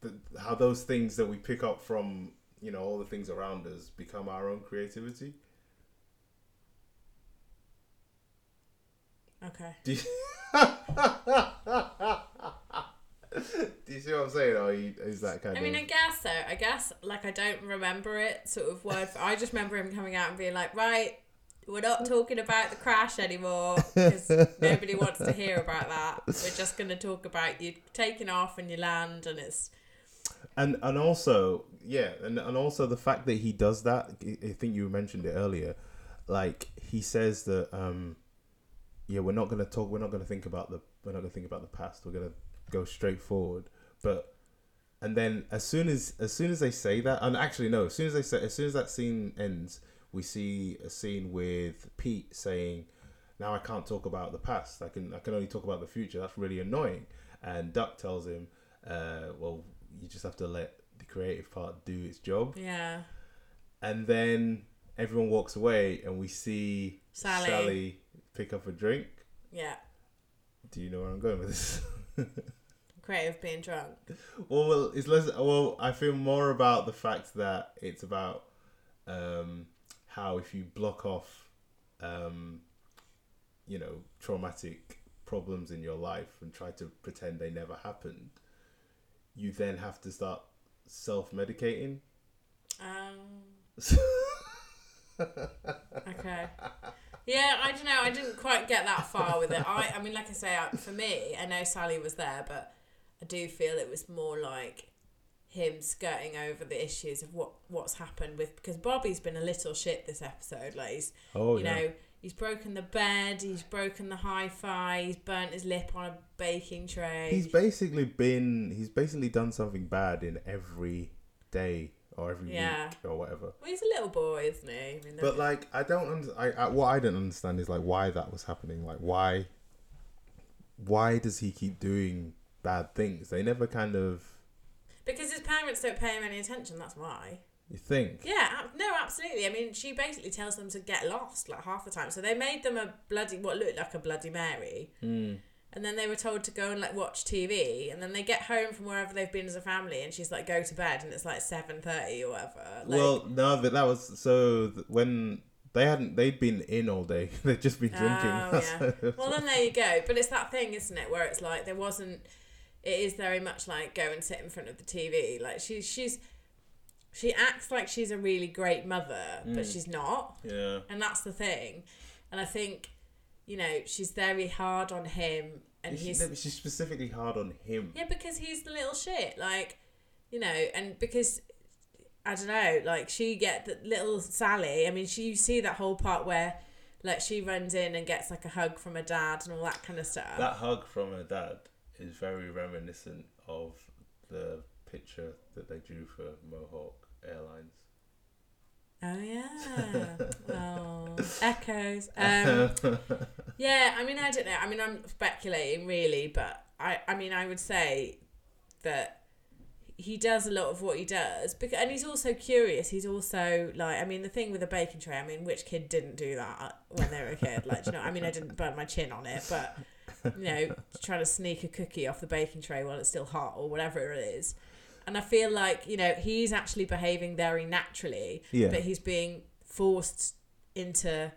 The, how those things that we pick up from, you know, all the things around us become our own creativity. Okay. Do you, do you see what I'm saying? Or is that kind I of... I mean, I guess so. I guess, like, I don't remember it sort of word for... I just remember him coming out and being like, right, we're not talking about the crash anymore because nobody wants to hear about that. We're just going to talk about you taking off and you land, and it's... And and also, yeah, and, and also the fact that he does that, I think you mentioned it earlier, like he says that, um, yeah, we're not going to talk, we're not going to think about the, we're not going to think about the past, we're going to go straight forward. But, and then as soon as, as soon as they say that, and actually no, as soon as they say, as soon as that scene ends, we see a scene with Pete saying, now I can't talk about the past. I can I can only talk about the future. That's really annoying. And Duck tells him, uh, well, you just have to let the creative part do its job. Yeah. And then everyone walks away and we see Sally, Sally pick up a drink. Yeah. Do you know where I'm going with this? Creative being drunk. Well, it's less, well, I feel more about the fact that it's about um, how if you block off... Um, you know, traumatic problems in your life and try to pretend they never happened, you then have to start self-medicating. Um. Okay. Yeah, I don't know. I didn't quite get that far with it. I, I mean, like I say, I, for me, I know Sally was there, but I do feel it was more like him skirting over the issues of what, what's happened with... Because Bobby's been a little shit this episode. Like, he's, oh, you yeah. know... He's broken the bed, he's broken the hi-fi, he's burnt his lip on a baking tray. He's basically been, he's basically done something bad in every day or every yeah. week or whatever. Well, he's a little boy, isn't he? I mean, but like, I don't, under- I, I, what I don't understand is like why that was happening. Like why, why does he keep doing bad things? They never kind of... Because his parents don't pay him any attention, that's why. You think? Yeah, no, absolutely. I mean, she basically tells them to get lost like half the time. So they made them a bloody, what looked like a Bloody Mary. Mm. And then they were told to go and like watch T V. And then they get home from wherever they've been as a family. And she's like, go to bed. And it's like seven thirty or whatever. Like, well, no, but that was, so when they hadn't, they'd been in all day. They'd just been drinking. Oh, yeah. Well, then there you go. But it's that thing, isn't it? Where it's like, there wasn't, it is very much like go and sit in front of the T V. Like she, she's, She acts like she's a really great mother, but mm. she's not. Yeah. And that's the thing. And I think, you know, she's very hard on him. And she, he's she's specifically hard on him. Yeah, because he's the little shit. Like, you know, and because, I don't know, like she get the little Sally. I mean, she, you see that whole part where like she runs in and gets like a hug from her dad and all that kind of stuff. That hug from her dad is very reminiscent of the picture that they drew for Mohawk Airlines. Oh yeah. Oh, echoes. Um, yeah, I mean, I don't know. I mean, I'm speculating really, but I, I mean, I would say that he does a lot of what he does, because, and he's also curious. He's also like, I mean, the thing with the baking tray. I mean, which kid didn't do that when they were a kid? Like, you know, I mean, I didn't burn my chin on it, but you know, trying to sneak a cookie off the baking tray while it's still hot or whatever it is. And I feel like, you know, he's actually behaving very naturally, yeah. but he's being forced into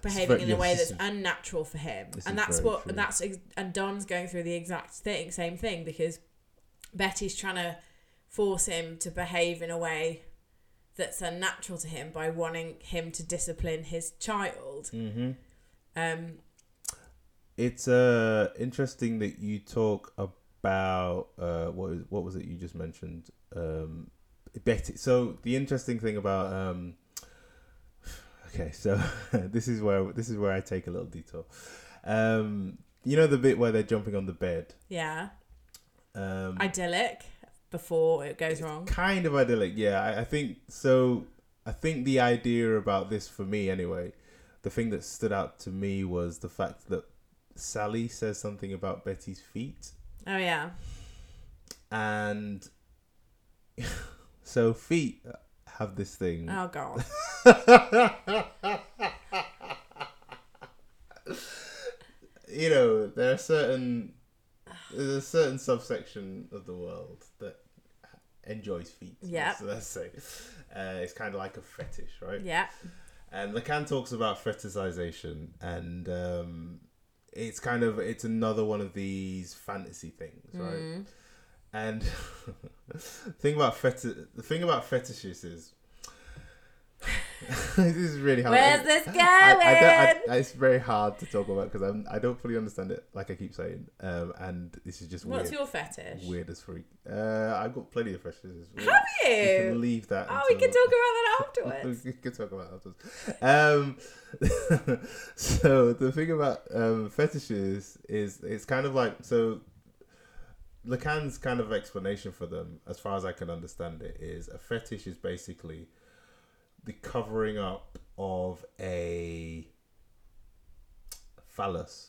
behaving very, in a yes, way that's unnatural for him. And that's what, true. that's, and Don's going through the exact thing, same thing, because Betty's trying to force him to behave in a way that's unnatural to him by wanting him to discipline his child. Mm-hmm. Um, it's uh, interesting that you talk about, about uh what is what was it you just mentioned, um Betty. So the interesting thing about um okay so this is where this is where I take a little detour. Um you know the bit where they're jumping on the bed? Yeah. Um idyllic before it goes wrong. Kind of idyllic, yeah. I, I think so I think the idea about this for me anyway, the thing that stood out to me was the fact that Sally says something about Betty's feet. Oh yeah. And so feet have this thing. Oh god. You know, there are certain there's a certain subsection of the world that enjoys feet. Yeah. So let's say uh, it's kind of like a fetish, right? Yeah. And Lacan talks about fetishization, and um it's kind of, it's another one of these fantasy things, right? Mm. And the thing about feti- the thing about fetishes is This is really hard. Where's this going? I, I I, it's very hard to talk about because I'm I don't fully understand it. Like I keep saying, um, and this is just what's weird. Your fetish? Weird as freak. Uh, I've got plenty of fetishes. Have you? We can leave that. Oh, until... we can talk about that afterwards. We can talk about that afterwards. Um, so the thing about um, fetishes is it's kind of like so. Lacan's kind of explanation for them, as far as I can understand it, is a fetish is basically the covering up of a phallus,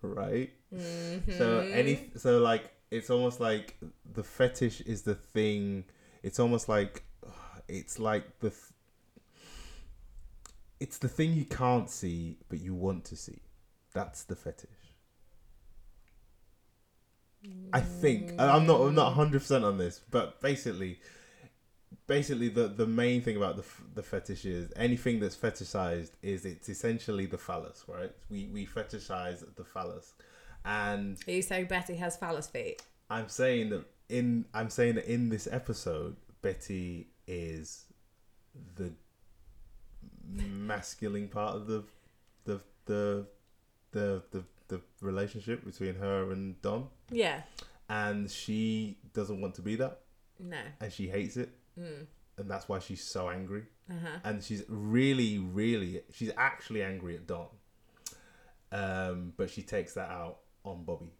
right? Mm-hmm. So any, so like it's almost like the fetish is the thing. It's almost like it's like the th- it's the thing you can't see but you want to see. That's the fetish. I think I'm not. I'm not one hundred percent on this, but basically. Basically, the, the main thing about the the fetish is anything that's fetishized is it's essentially the phallus, right? We we fetishize the phallus, and are you saying Betty has phallus feet? I'm saying that in I'm saying that in this episode, Betty is the masculine part of the the the the the, the relationship between her and Don. Yeah, and she doesn't want to be that. No, and she hates it. Mm. And that's why she's so angry. Uh-huh. And she's really, really, she's actually angry at Don. Um, but she takes that out on Bobby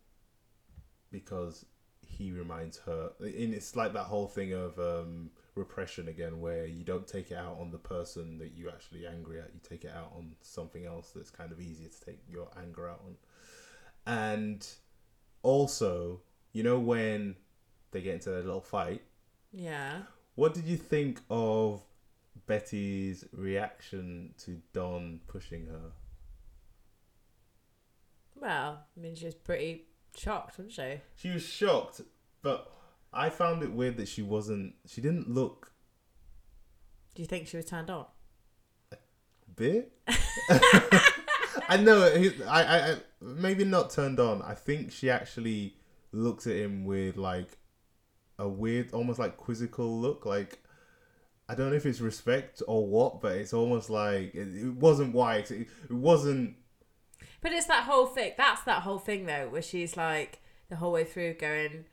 because he reminds her. And it's like that whole thing of um, repression again, where you don't take it out on the person that you're actually angry at. You take it out on something else that's kind of easier to take your anger out on. And also, you know, when they get into their little fight. Yeah. What did you think of Betty's reaction to Don pushing her? Well, I mean, she was pretty shocked, wasn't she? She was shocked, but I found it weird that she wasn't... She didn't look... Do you think she was turned on? A bit? I know. I, I, I maybe not turned on. I think she actually looked at him with, like... a weird, almost like quizzical look. Like, I don't know if it's respect or what, but it's almost like it, it wasn't white. It, it wasn't. But it's that whole thing. That's that whole thing though, where she's like the whole way through going,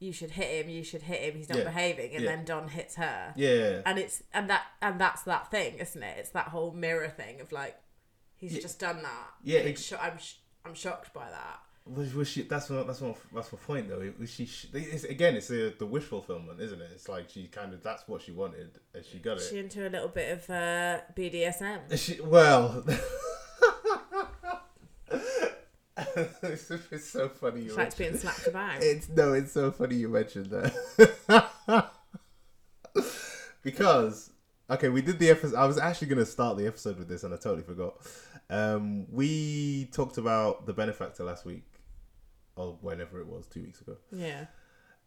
"You should hit him. You should hit him. He's not yeah. behaving." And yeah. then Don hits her. Yeah. And it's and that and that's that thing, isn't it? It's that whole mirror thing of like, he's yeah. just done that. Yeah. It, sh- I'm sh- I'm shocked by that. Was, was she? That's what. That's what. That's my point, though. Was she? It's, again, it's a, the wish fulfillment, isn't it? It's like she kind of. That's what she wanted, and she got it. She into a little bit of uh, B D S M. She, well, it's, it's so funny. It's like being slapped about. It's no. It's so funny you mentioned that because okay, we did the episode. I was actually going to start the episode with this, and I totally forgot. Um, we talked about The Benefactor last week, or whenever it was, two weeks ago. Yeah.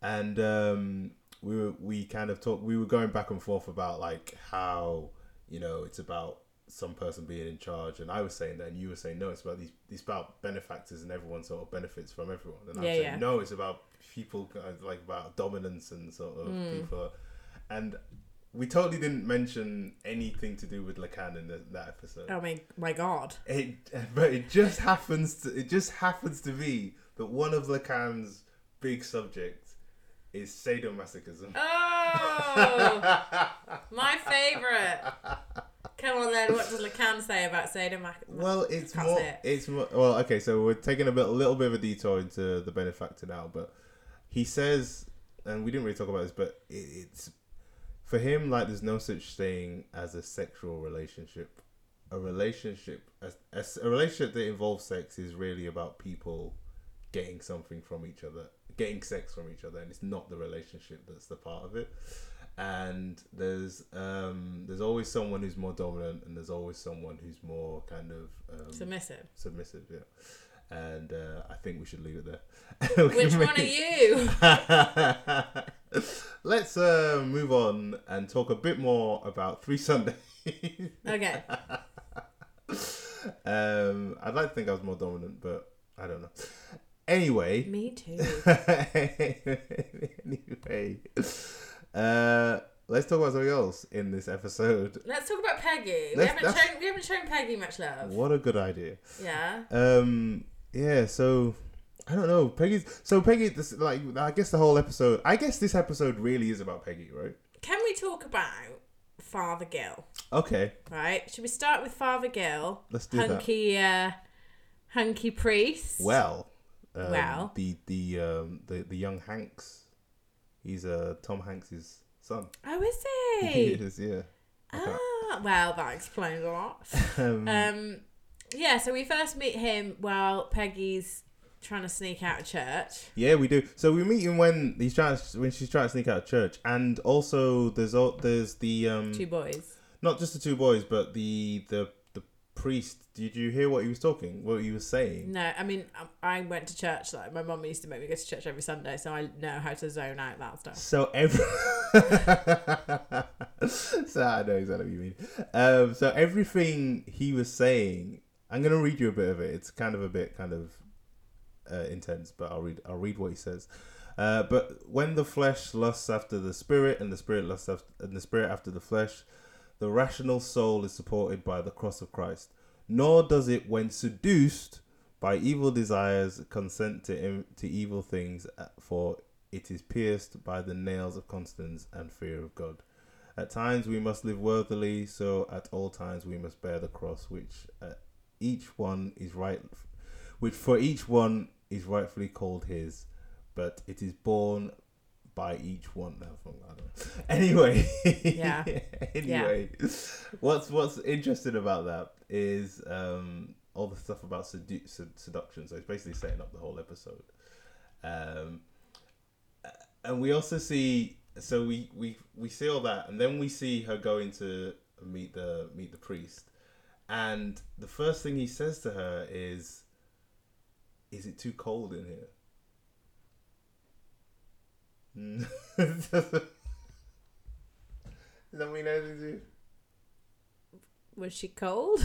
And um, we were we kind of talked. We were going back and forth about like how you know it's about some person being in charge, and I was saying that, and you were saying no, it's about these. It's about benefactors, and everyone sort of benefits from everyone. And I was yeah, saying yeah. no, it's about people like about dominance and sort of mm. people. And we totally didn't mention anything to do with Lacan in the, that episode. Oh my, my God! It, but it just happens to it just happens to be that one of Lacan's big subjects is sadomasochism. Oh, my favorite. Come on then, what does Lacan say about sadomasochism? Well, it's That's more. It. It's more. Well, okay. So we're taking a bit, a little bit of a detour into The Benefactor now, but he says, and we didn't really talk about this, but it, it's. For him, like, there's no such thing as a sexual relationship. A relationship, a, a, a relationship that involves sex is really about people getting something from each other, getting sex from each other, and it's not the relationship that's the part of it. And there's um, there's always someone who's more dominant, and there's always someone who's more kind of... Um, submissive. Submissive, yeah. And uh, I think we should leave it there. Which one are you? Let's uh, move on and talk a bit more about Three Sundays. Okay. um, I'd like to think I was more dominant, but I don't know. Anyway. Me too. Anyway. Uh, let's talk about something else in this episode. Let's talk about Peggy. Let's, we haven't that's... shown we haven't shown Peggy much love. What a good idea. Yeah. Um. Yeah. So I don't know. Peggy's. So Peggy. This, like I guess the whole episode. I guess this episode really is about Peggy, right? Can we talk about Father Gill? Okay. Right. Should we start with Father Gill? Let's do hunky, that. Hunky. Uh, hunky priest. Well. Um, wow. The the um the, the young Hanks, he's uh Tom Hanks's son. Oh, is he? He is, yeah. Ah, well, that explains a lot. um, um, yeah. So we first meet him while Peggy's trying to sneak out of church. Yeah, we do. So we meet him when he's trying to, when she's trying to sneak out of church, and also there's all, there's the um two boys. Not just the two boys, but the the. priest. Did you hear what he was talking what he was saying? No, I mean, I went to church. Like, my mum used to make me go to church every Sunday, so I know how to zone out that stuff. So every so I know exactly what you mean. Um so everything he was saying, I'm gonna read you a bit of it. It's kind of a bit kind of uh, intense, but I'll read I'll read what he says. Uh but when the flesh lusts after the spirit, and the spirit lusts after, and the spirit after the flesh, the rational soul is supported by the cross of Christ, nor does it, when seduced by evil desires, consent to im- to evil things, for it is pierced by the nails of conscience and fear of God. At times we must live worthily, so at all times we must bear the cross, which uh, each one is right, which for each one is rightfully called his, but it is borne by each one. Anyway. Yeah. Anyway. Yeah. What's what's interesting about that is um, all the stuff about sedu- seduction. So it's basically setting up the whole episode. Um, and we also see, so we, we we see all that, and then we see her going to meet the meet the priest. And the first thing he says to her is, "Is it too cold in here?" Does that mean anything to you? Was she cold?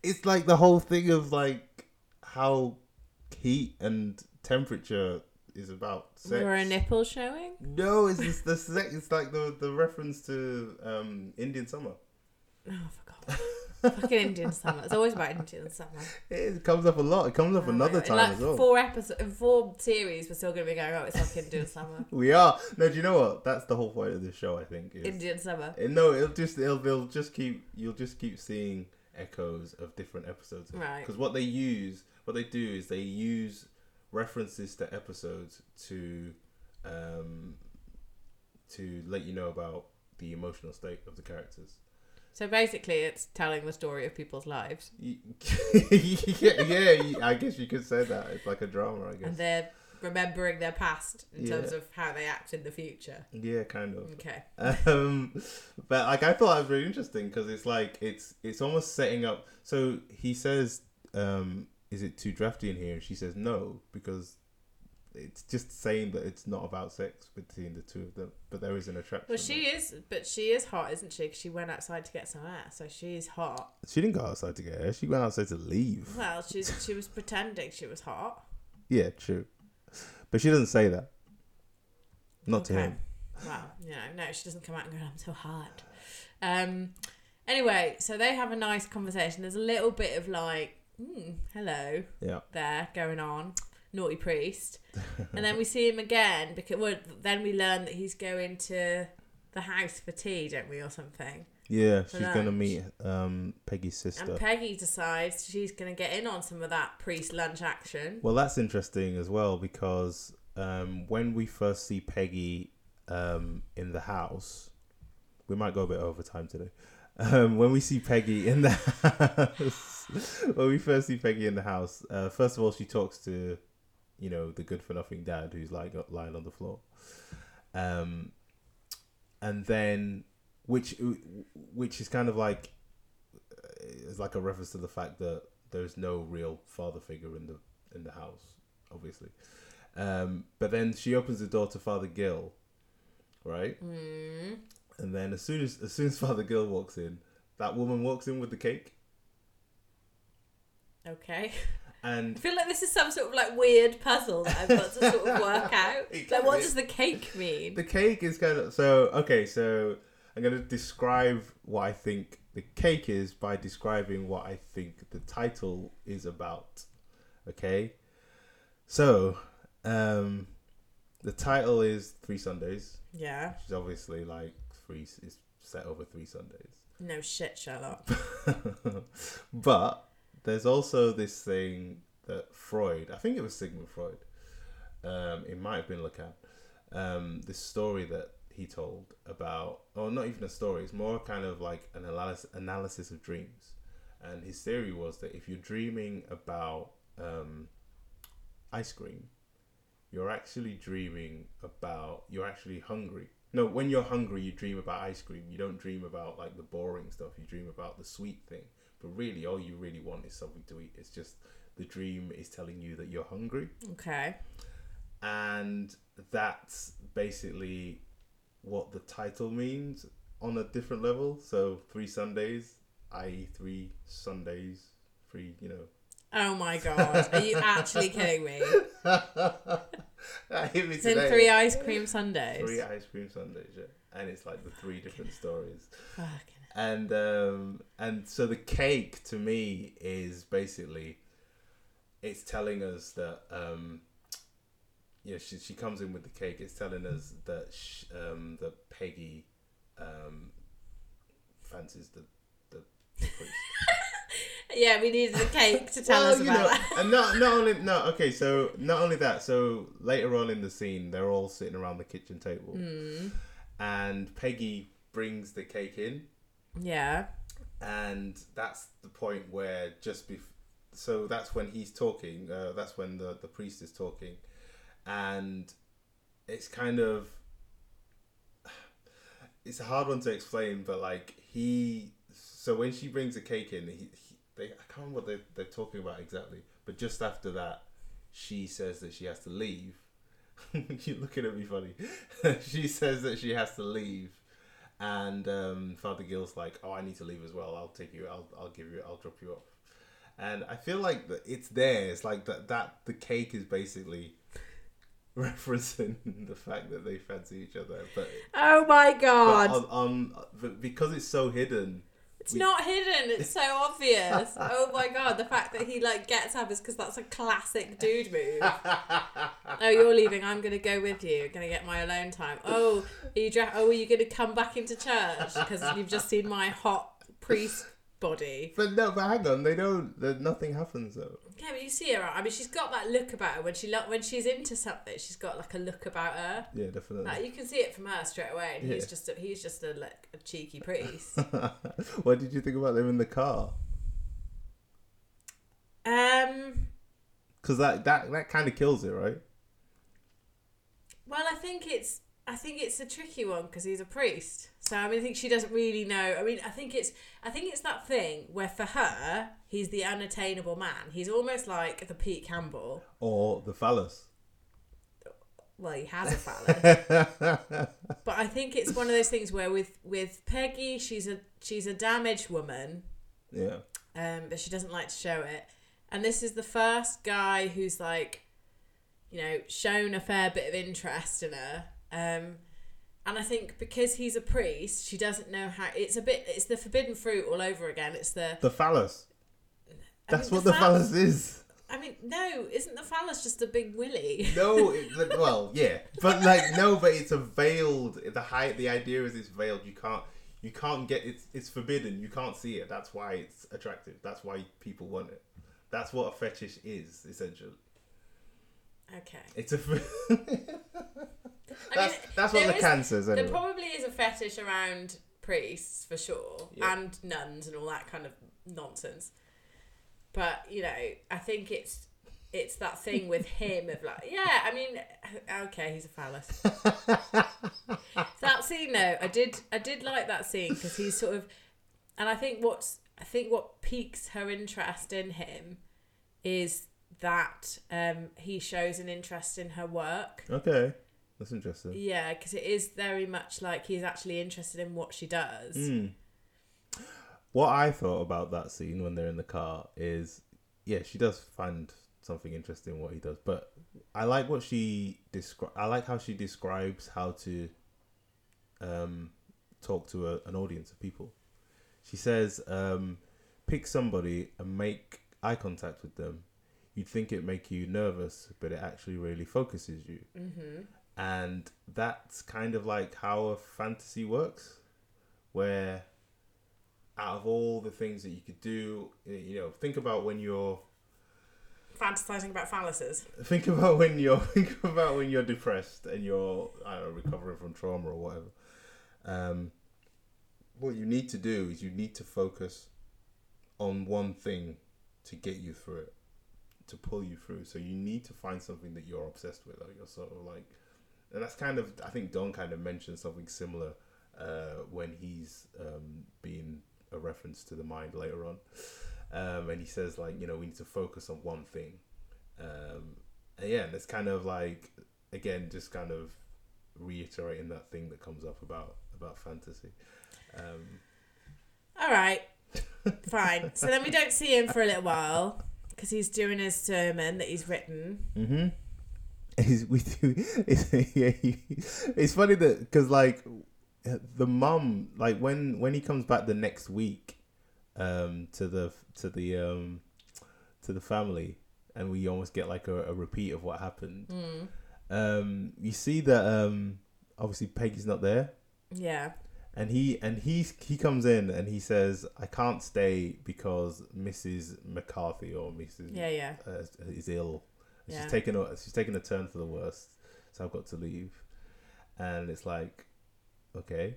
It's like the whole thing of like how heat and temperature is about sex. Were her nipples showing? No, it's just the sex. It's like the the reference to um, Indian summer. Oh, I forgot. Fucking Indian summer. It's always about Indian summer. It, is, it comes up a lot. It comes up oh, another time like as well. Four episodes, four series. We're still going to be going. Oh, it's like Indian summer. We are. No, do you know what? That's the whole point of this show. I think is, Indian summer. It, no, it'll just it'll, it'll just keep you'll just keep seeing echoes of different episodes. Right. Because what they use, what they do is they use references to episodes to um to let you know about the emotional state of the characters. So basically, it's telling the story of people's lives. yeah, yeah, I guess you could say that. It's like a drama, I guess. And they're remembering their past in yeah. terms of how they act in the future. Yeah, kind of. Okay. Um, but like, I thought that was really interesting because it's like it's it's almost setting up. So he says, um, "Is it too drafty in here?" And she says, "No," because it's just saying that it's not about sex between the two of them, but there is an attraction. Well, she there. is, but she is hot, isn't she? Because she went outside to get some air, so she is hot. She didn't go outside to get air. She went outside to leave. Well, she's she was pretending she was hot. Yeah, true, but she doesn't say that. Not okay. to him. Well, you know, no, she doesn't come out and go, "I'm so hot." Um. Anyway, so they have a nice conversation. There's a little bit of like, mm, "Hello," yeah, there going on. Naughty priest. And then we see him again because well, then we learn that he's going to the house for tea, don't we, or something. Yeah, she's going to meet um, Peggy's sister. And Peggy decides she's going to get in on some of that priest lunch action. Well, that's interesting as well because um, when we first see Peggy um, in the house, we might go a bit over time today. Um, when we see Peggy in the house, when we first see Peggy in the house, uh, first of all, she talks to you know, the good for nothing dad who's like lying on the floor. Um, and then, which, which is kind of like, it's like a reference to the fact that there's no real father figure in the, in the house, obviously. Um, but then she opens the door to Father Gill, right? Mm. And then as soon as, as soon as Father Gill walks in, that woman walks in with the cake. Okay. And I feel like this is some sort of like weird puzzle that I've got to sort of work out. Exactly. Like, what does the cake mean? The cake is kind of... So, okay, so I'm going to describe what I think the cake is by describing what I think the title is about. Okay? So, um, the title is Three Sundays. Yeah. Which is obviously like three... It's set over three Sundays. No shit, Sherlock. But... There's also this thing that Freud, I think it was Sigmund Freud, um, it might have been Lacan, um, this story that he told about, or not even a story, it's more kind of like an analysis of dreams. And his theory was that if you're dreaming about um, ice cream, you're actually dreaming about, you're actually hungry. No, when you're hungry, you dream about ice cream. You don't dream about like the boring stuff, you dream about the sweet thing. But really, all you really want is something to eat. It's just the dream is telling you that you're hungry. Okay. And that's basically what the title means on a different level. So three Sundays, that is three Sundays, three, you know. Oh my God. Are you actually kidding me? That hit me today. It's in three ice cream Sundays. Three ice cream Sundays, yeah. And it's like the three different stories. Fucking And um, and so the cake to me is basically, it's telling us that um, you know, she she comes in with the cake. It's telling us that she, um, that Peggy um, fancies the the priest. Yeah, we needed the cake to tell well, us about know, that. And not not only no okay, so not only that. So later on in the scene, they're all sitting around the kitchen table, mm. and Peggy brings the cake in. Yeah, and that's the point where just bef- so that's when he's talking. Uh, that's when the, the priest is talking, and it's kind of it's a hard one to explain. But like he, so when she brings the cake in, he, he they I can't remember what they they're talking about exactly. But just after that, she says that she has to leave. You're looking at me funny. She says that she has to leave. And um, Father Gill's like, oh, I need to leave as well. I'll take you. I'll I'll give you. I'll drop you off. And I feel like that it's there. It's like that that the cake is basically referencing the fact that they fancy each other. But oh my God! But on, on, but because it's so hidden. It's we... not hidden. It's so obvious. Oh my God! The fact that he like gets up is because that's a classic dude move. Oh, you're leaving. I'm gonna go with you. I'm gonna get my alone time. Oh, are you? Dra- oh, are you gonna come back into church because you've just seen my hot priest body? But no, but hang on. They don't. Nothing happens though. Yeah, but you see her. I mean, she's got that look about her when she lo- when she's into something. She's got like a look about her. Yeah, definitely. Like, you can see it from her straight away. And yeah. He's just a, he's just a like a cheeky priest. What did you think about them in the car? Um, because that that that kind of kills it, right? Well, I think it's I think it's a tricky one because he's a priest. So I mean, I think she doesn't really know. I mean, I think it's I think it's that thing where for her, he's the unattainable man. He's almost like the Pete Campbell or the phallus. Well, he has a phallus, but I think it's one of those things where with, with Peggy, she's a she's a damaged woman. Yeah. Um, but she doesn't like to show it, and this is the first guy who's like, you know, shown a fair bit of interest in her. Um, and I think because he's a priest, she doesn't know how. It's a bit. It's the forbidden fruit all over again. It's the the phallus. I That's mean, what the, the phallus, phallus is. I mean, no, isn't the phallus just a big willy? No, it, well, yeah, but like no, but it's a veiled. The high, the idea is it's veiled. You can't, you can't get it's. It's forbidden. You can't see it. That's why it's attractive. That's why people want it. That's what a fetish is, essentially. Okay. It's a. I that's mean, that's what Lacan says anyway. There probably is a fetish around priests for sure, yeah. And nuns and all that kind of nonsense. But you know, I think it's it's that thing with him of like, yeah. I mean, okay, he's a phallus. That scene though, I did I did like that scene because he's sort of, and I think what's I think what piques her interest in him is that um, he shows an interest in her work. Okay. That's interesting. Yeah, because it is very much like he's actually interested in what she does. Mm. What I thought about that scene when they're in the car is yeah, she does find something interesting in what he does. But I like what she describes. I like how she describes how to um, talk to a, an audience of people. She says, um, pick somebody and make eye contact with them. You'd think it'd make you nervous, but it actually really focuses you. Mm-hmm. And that's kind of like how a fantasy works, where out of all the things that you could do, you know, think about when you're fantasizing about phalluses. Think about when you're think about when you're depressed and you're, I don't know, recovering from trauma or whatever. Um, what you need to do is you need to focus on one thing to get you through it, to pull you through. So you need to find something that you're obsessed with, or you're sort of like, and that's kind of, I think Don kind of mentioned something similar uh, when he's um, being a reference to the mind later on. Um, and he says, like, you know, we need to focus on one thing. Um, and yeah, and it's kind of like, again, just kind of reiterating that thing that comes up about, about fantasy. Um, All right. Fine. So then we don't see him for a little while because he's doing his sermon that he's written. Mm-hmm. It's, we do, it's, yeah, it's funny that, because, like, the mum, like, when, when he comes back the next week, um to the to the um to the family, and we almost get like a, a repeat of what happened. Mm. Um you see that um obviously Peggy's not there. Yeah. And he and he he comes in and he says, I can't stay because Missus McCarthy or Missus Yeah, yeah. Uh, is ill. And yeah. She's taken a she's taken a turn for the worst. So I've got to leave. And it's like, okay.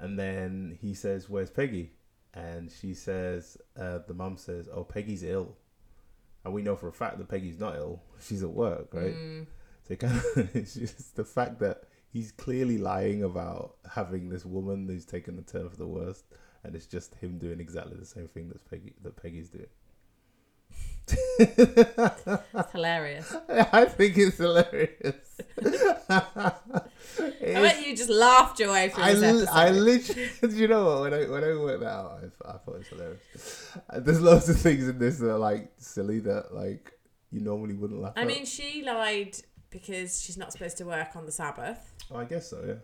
And then he says, where's Peggy? And she says, uh, the mum says, oh, Peggy's ill. And we know for a fact that Peggy's not ill. She's at work, right? Mm. So it kind of, it's just the fact that he's clearly lying about having this woman who's taken the turn for the worst. And it's just him doing exactly the same thing that's Peggy, that Peggy's doing. It's hilarious. I think it's hilarious. It I bet is, you just laughed your way through I, this episode. I literally, do you know what? When I when I worked that out, I, I thought it was hilarious. There's loads of things in this that are like silly that like you normally wouldn't laugh. I at. mean, she lied because she's not supposed to work on the Sabbath. Oh, I guess so, yeah.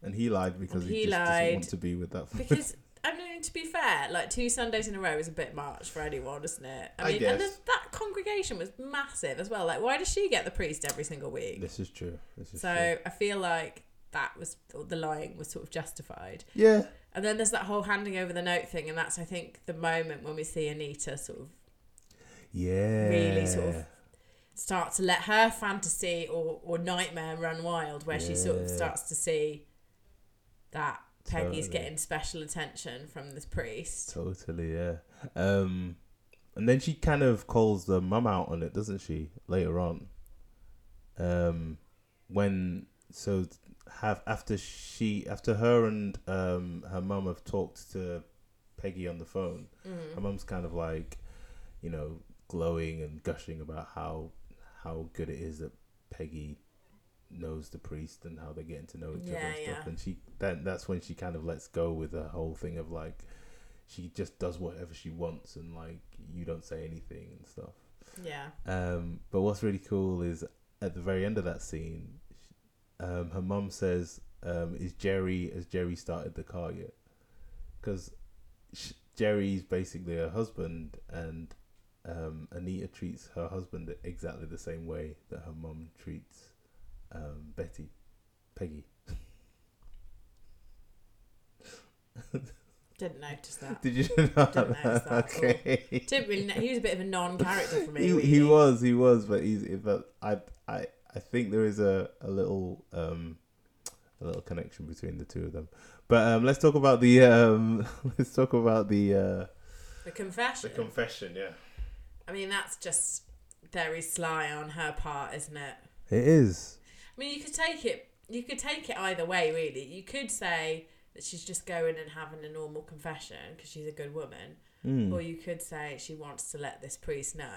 And he lied because and he, he just lied doesn't want to be with that. Because I mean, to be fair, like two Sundays in a row is a bit much for anyone, isn't it? I mean, I guess. And that congregation was massive as well. Like, why does she get the priest every single week? This is true. This is so true. I feel like that was, the lying was sort of justified. Yeah. And then there's that whole handing over the note thing, and that's, I think, the moment when we see Anita sort of, yeah, really sort of start to let her fantasy or, or nightmare run wild, where yeah. she sort of starts to see that Peggy's totally getting special attention from this priest. Totally, yeah. Um, and then she kind of calls the mum out on it, doesn't she? Later on, um, when so have after she after her and um her mum have talked to Peggy on the phone. Mm-hmm. Her mum's kind of like, you know, glowing and gushing about how how good it is that Peggy knows the priest and how they're getting to know each yeah, other and stuff. Yeah. And she then that's when she kind of lets go with the whole thing of like she just does whatever she wants and like you don't say anything and stuff. Yeah. Um. But what's really cool is at the very end of that scene, um, her mum says, um, "Is Jerry? Has Jerry started the car yet?" Because Jerry's basically her husband, and um, Anita treats her husband exactly the same way that her mum treats Um, Betty, Peggy. Didn't notice that. Did you not? Didn't notice that. Okay. Or, didn't really. Know, he was a bit of a non-character for me. He, really. he was, he was, but he's. But I, I, I think there is a, a little, um, a little connection between the two of them. But um, let's talk about the, um, let's talk about the, uh, the confession. The confession, yeah. I mean, that's just very sly on her part, isn't it? It is. I mean, you could take it. You could take it either way, really. You could say that she's just going and having a normal confession because she's a good woman, mm. or you could say she wants to let this priest know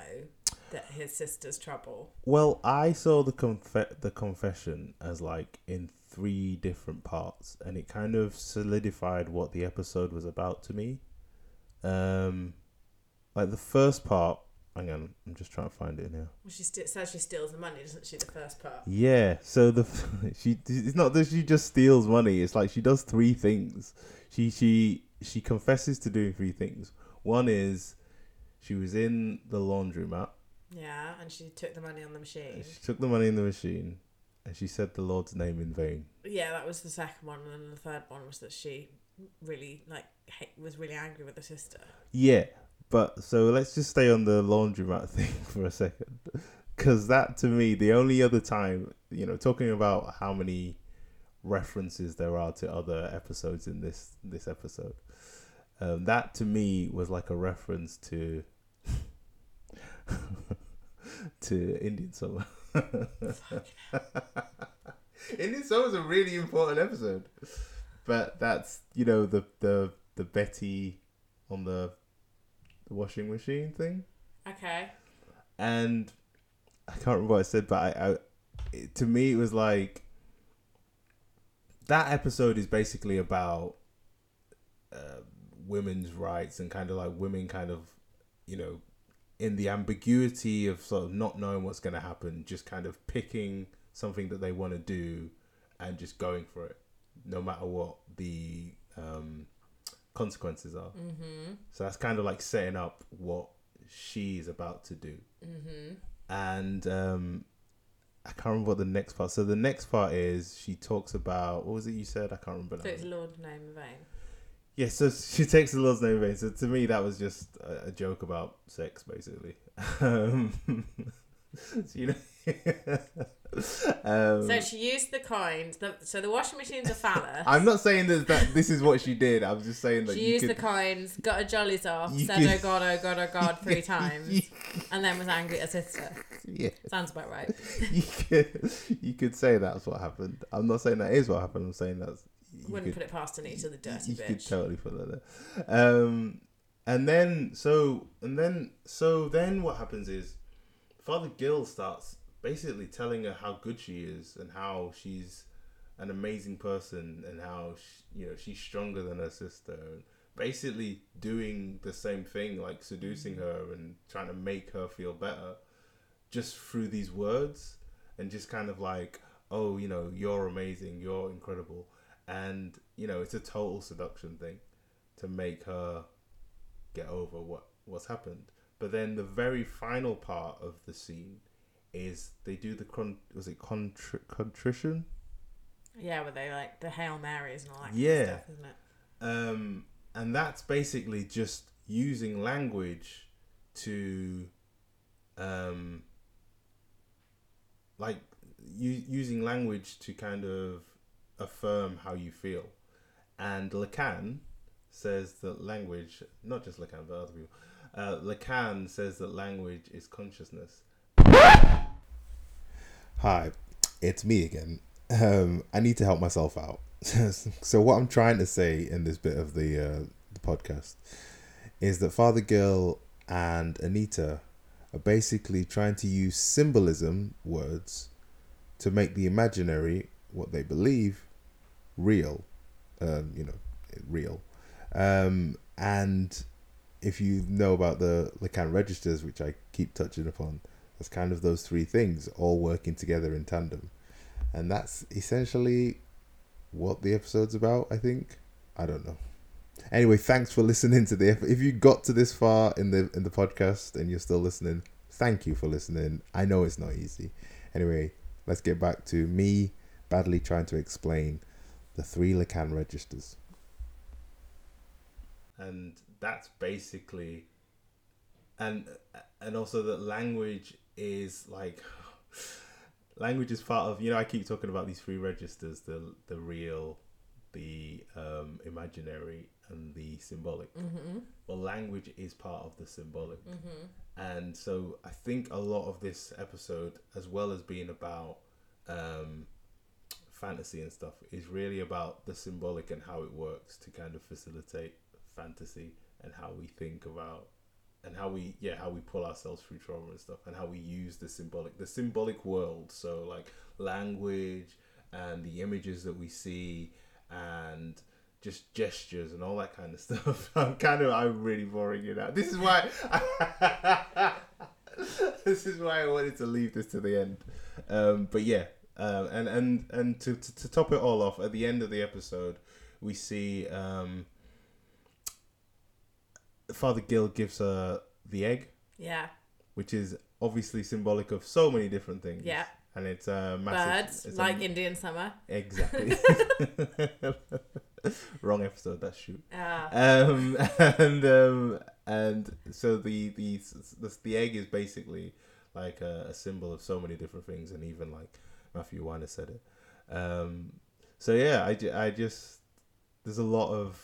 that his sister's trouble. Well, I saw the conf- the confession as like in three different parts, and it kind of solidified what the episode was about to me. Um, Like the first part, hang on, I'm just trying to find it in here. Well, she st- says she steals the money, doesn't she? The first part. Yeah. So the she it's not that she just steals money. It's like she does three things. She she she confesses to doing three things. One is she was in the laundromat. Yeah, and she took the money on the machine. And she took the money in the machine, and she said the Lord's name in vain. Yeah, that was the second one, and then the third one was that she really like was really angry with her sister. Yeah, but so let's just stay on the laundromat thing for a second, because that to me, the only other time, you know, talking about how many references there are to other episodes in this this episode, um, that to me was like a reference to. to Indian Summer. Indian Summer is a really important episode, but that's, you know, the the, the Betty on the, the washing machine thing. Okay. And I can't remember what I said, but I, I it, to me it was like that episode is basically about uh, women's rights and kind of like women kind of, you know, in the ambiguity of sort of not knowing what's going to happen, just kind of picking something that they want to do and just going for it, no matter what the um, consequences are. Mm-hmm. So that's kind of like setting up what she's about to do. Mm-hmm. And um, I can't remember what the next part. So the next part is she talks about, what was it you said? I can't remember. So it's Lord's name in vain. Yeah, so she takes the Lord's name in vain. So to me, that was just a joke about sex, basically. Um, so, you know, um, so she used the coins. The, so the washing machine's a phallus. I'm not saying that, that this is what she did. I'm just saying that she you used could, the coins, got her jollies off, said could, "Oh God, oh God, oh God" three times, you, and then was angry at her sister. Yeah, sounds about right. you could you could say that's what happened. I'm not saying that is what happened. I'm saying that's. You wouldn't could, put it past Anita, the dirty you bitch. You could totally put that there. Um, and then, so, and then, so then what happens is Father Gill starts basically telling her how good she is and how she's an amazing person and how, she, you know, she's stronger than her sister. And basically doing the same thing, like seducing her and trying to make her feel better just through these words and just kind of like, oh, you know, you're amazing, you're incredible. And, you know, it's a total seduction thing to make her get over what, what's happened. But then the very final part of the scene is they do the, con- was it contr- contrition? Yeah, where they like the Hail Marys and all that yeah. kind of stuff, isn't it? Um, and that's basically just using language to, um, like, u- using language to kind of, affirm how you feel. And Lacan says that language, not just Lacan but other people, uh, Lacan says that language is consciousness. Hi, it's me again. um, I need to help myself out. So what I'm trying to say in this bit of the, uh, the podcast is that Father Gill and Anita are basically trying to use symbolism, words, to make the imaginary, what they believe, real, um, you know, real. Um, and if you know about the Lacan registers, which I keep touching upon, that's kind of those three things all working together in tandem. And that's essentially what the episode's about, I think. I don't know. Anyway, thanks for listening to the episode. If you got to this far in the in the podcast and you're still listening, thank you for listening. I know it's not easy. Anyway, let's get back to me badly trying to explain the three Lacan registers. And that's basically... And and also that language is like... Language is part of... You know, I keep talking about these three registers, the the real, the um, imaginary, and the symbolic. Mm-hmm. Well, language is part of the symbolic. Mm-hmm. And so I think a lot of this episode, as well as being about... Um, fantasy and stuff, is really about the symbolic and how it works to kind of facilitate fantasy and how we think about and how we yeah how we pull ourselves through trauma and stuff and how we use the symbolic the symbolic world. So like language and the images that we see and just gestures and all that kind of stuff. I'm kind of, I'm really boring you now. This is why, I, this is why I wanted to leave this to the end. Um, but yeah, um, and and and to, to to top it all off, at the end of the episode, we see um, Father Gill gives her the egg. Yeah. Which is obviously symbolic of so many different things. Yeah. And it's a massive... Birds, it's like a, Indian summer. Exactly. Wrong episode, that's shoot. Ah. Um, and um, and so the, the the the egg is basically like a, a symbol of so many different things, and even like Matthew Weiner said it. Um, so yeah, I, I just... There's a lot of...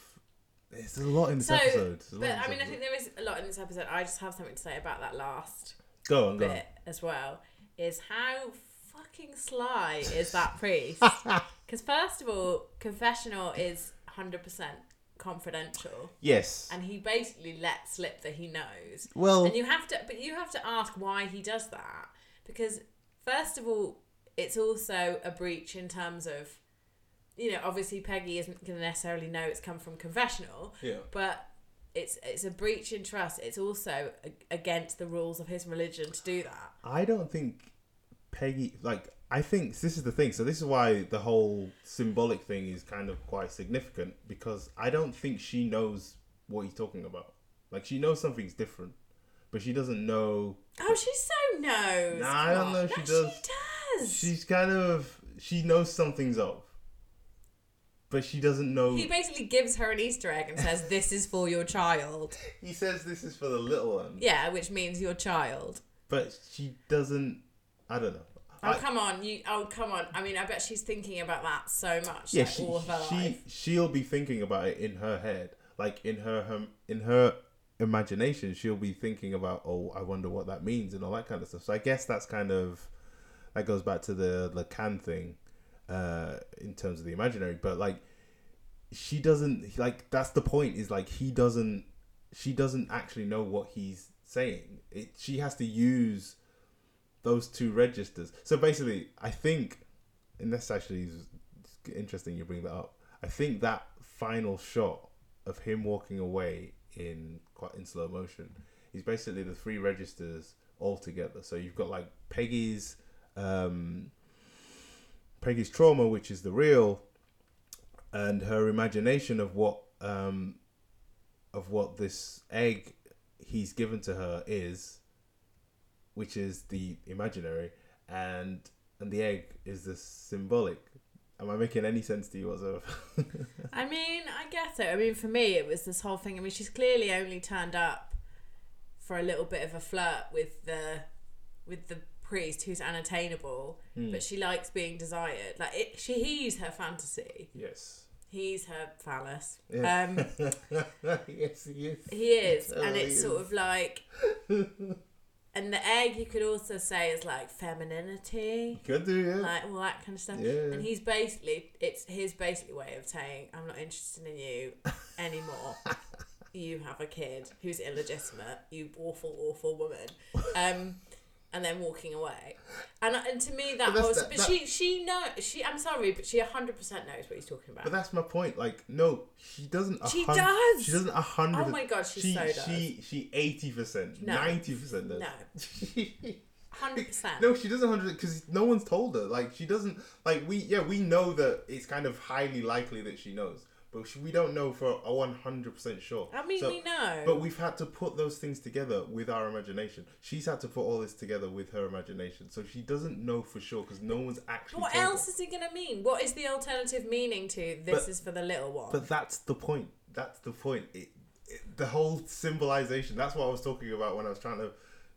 It's a lot in this so, episode. But, this I mean, episode. I think there is a lot in this episode. I just have something to say about that last go on, bit go on. as well. Is how fucking sly is that priest? Because first of all, confessional is one hundred percent confidential. Yes. And he basically lets slip that he knows. Well, and you have to, but you have to ask why he does that. Because first of all, it's also a breach in terms of, you know, obviously Peggy isn't going to necessarily know it's come from confessional. Yeah. But it's it's a breach in trust. It's also against the rules of his religion to do that. I don't think Peggy... Like, I think this is the thing. So this is why the whole symbolic thing is kind of quite significant, because I don't think she knows what he's talking about. Like, she knows something's different, but she doesn't know... Oh, she so knows. Nah, I don't know. She no, does. She does. She's kind of... She knows something's off. But she doesn't know... He basically gives her an Easter egg and says, this is for your child. He says this is for the little one. Yeah, which means your child. But she doesn't... I don't know. Oh, I... come on. you. Oh, come on. I mean, I bet she's thinking about that so much. Yeah, like, she, all of her she, life. She'll be thinking about it in her head. Like, in her, her in her imagination, she'll be thinking about, oh, I wonder what that means and all that kind of stuff. So I guess that's kind of... That goes back to the Lacan thing. Uh, in terms of the imaginary, but like she doesn't like that's the point is like he doesn't she doesn't actually know what he's saying. It she has to use those two registers. So basically, I think, and that's actually interesting you bring that up, I think that final shot of him walking away in quite in slow motion is basically the three registers all together. So you've got like Peggy's um Peggy's trauma, which is the real, and her imagination of what um, of what this egg he's given to her is, which is the imaginary, and and the egg is the symbolic. Am I making any sense to you whatsoever? I mean, I get it. I mean, for me, it was this whole thing. I mean, she's clearly only turned up for a little bit of a flirt with the with the. priest who's unattainable, mm. but she likes being desired. Like it, she, he's her fantasy. Yes, he's her phallus. Yes. Um, yes, he is. He is, oh, and it's sort is. of like, and the egg you could also say is like femininity. Could do, yeah. Like all that kind of stuff. Yeah. And he's basically, it's his basically way of saying, I'm not interested in you anymore. You have a kid who's illegitimate. You awful, awful woman. Um. And then walking away, and and to me that was. But, but that, she she knows she. I'm sorry, but she one hundred percent knows what he's talking about. But that's my point. Like no, she doesn't. She does. She doesn't a hundred. Oh my god, she, she so does. She she eighty percent, ninety percent does. No. one hundred percent. No, she doesn't one hundred percent because no one's told her. Like she doesn't. Like we yeah we know that it's kind of highly likely that she knows, but she, we don't know for a one hundred percent sure. I mean, so, we know. But we've had to put those things together with our imagination. She's had to put all this together with her imagination. So she doesn't know for sure because no one's actually... What else is it going to mean? What is the alternative meaning to this but, is for the little one? But that's the point. That's the point. It, it, the whole symbolization. That's what I was talking about when I was trying to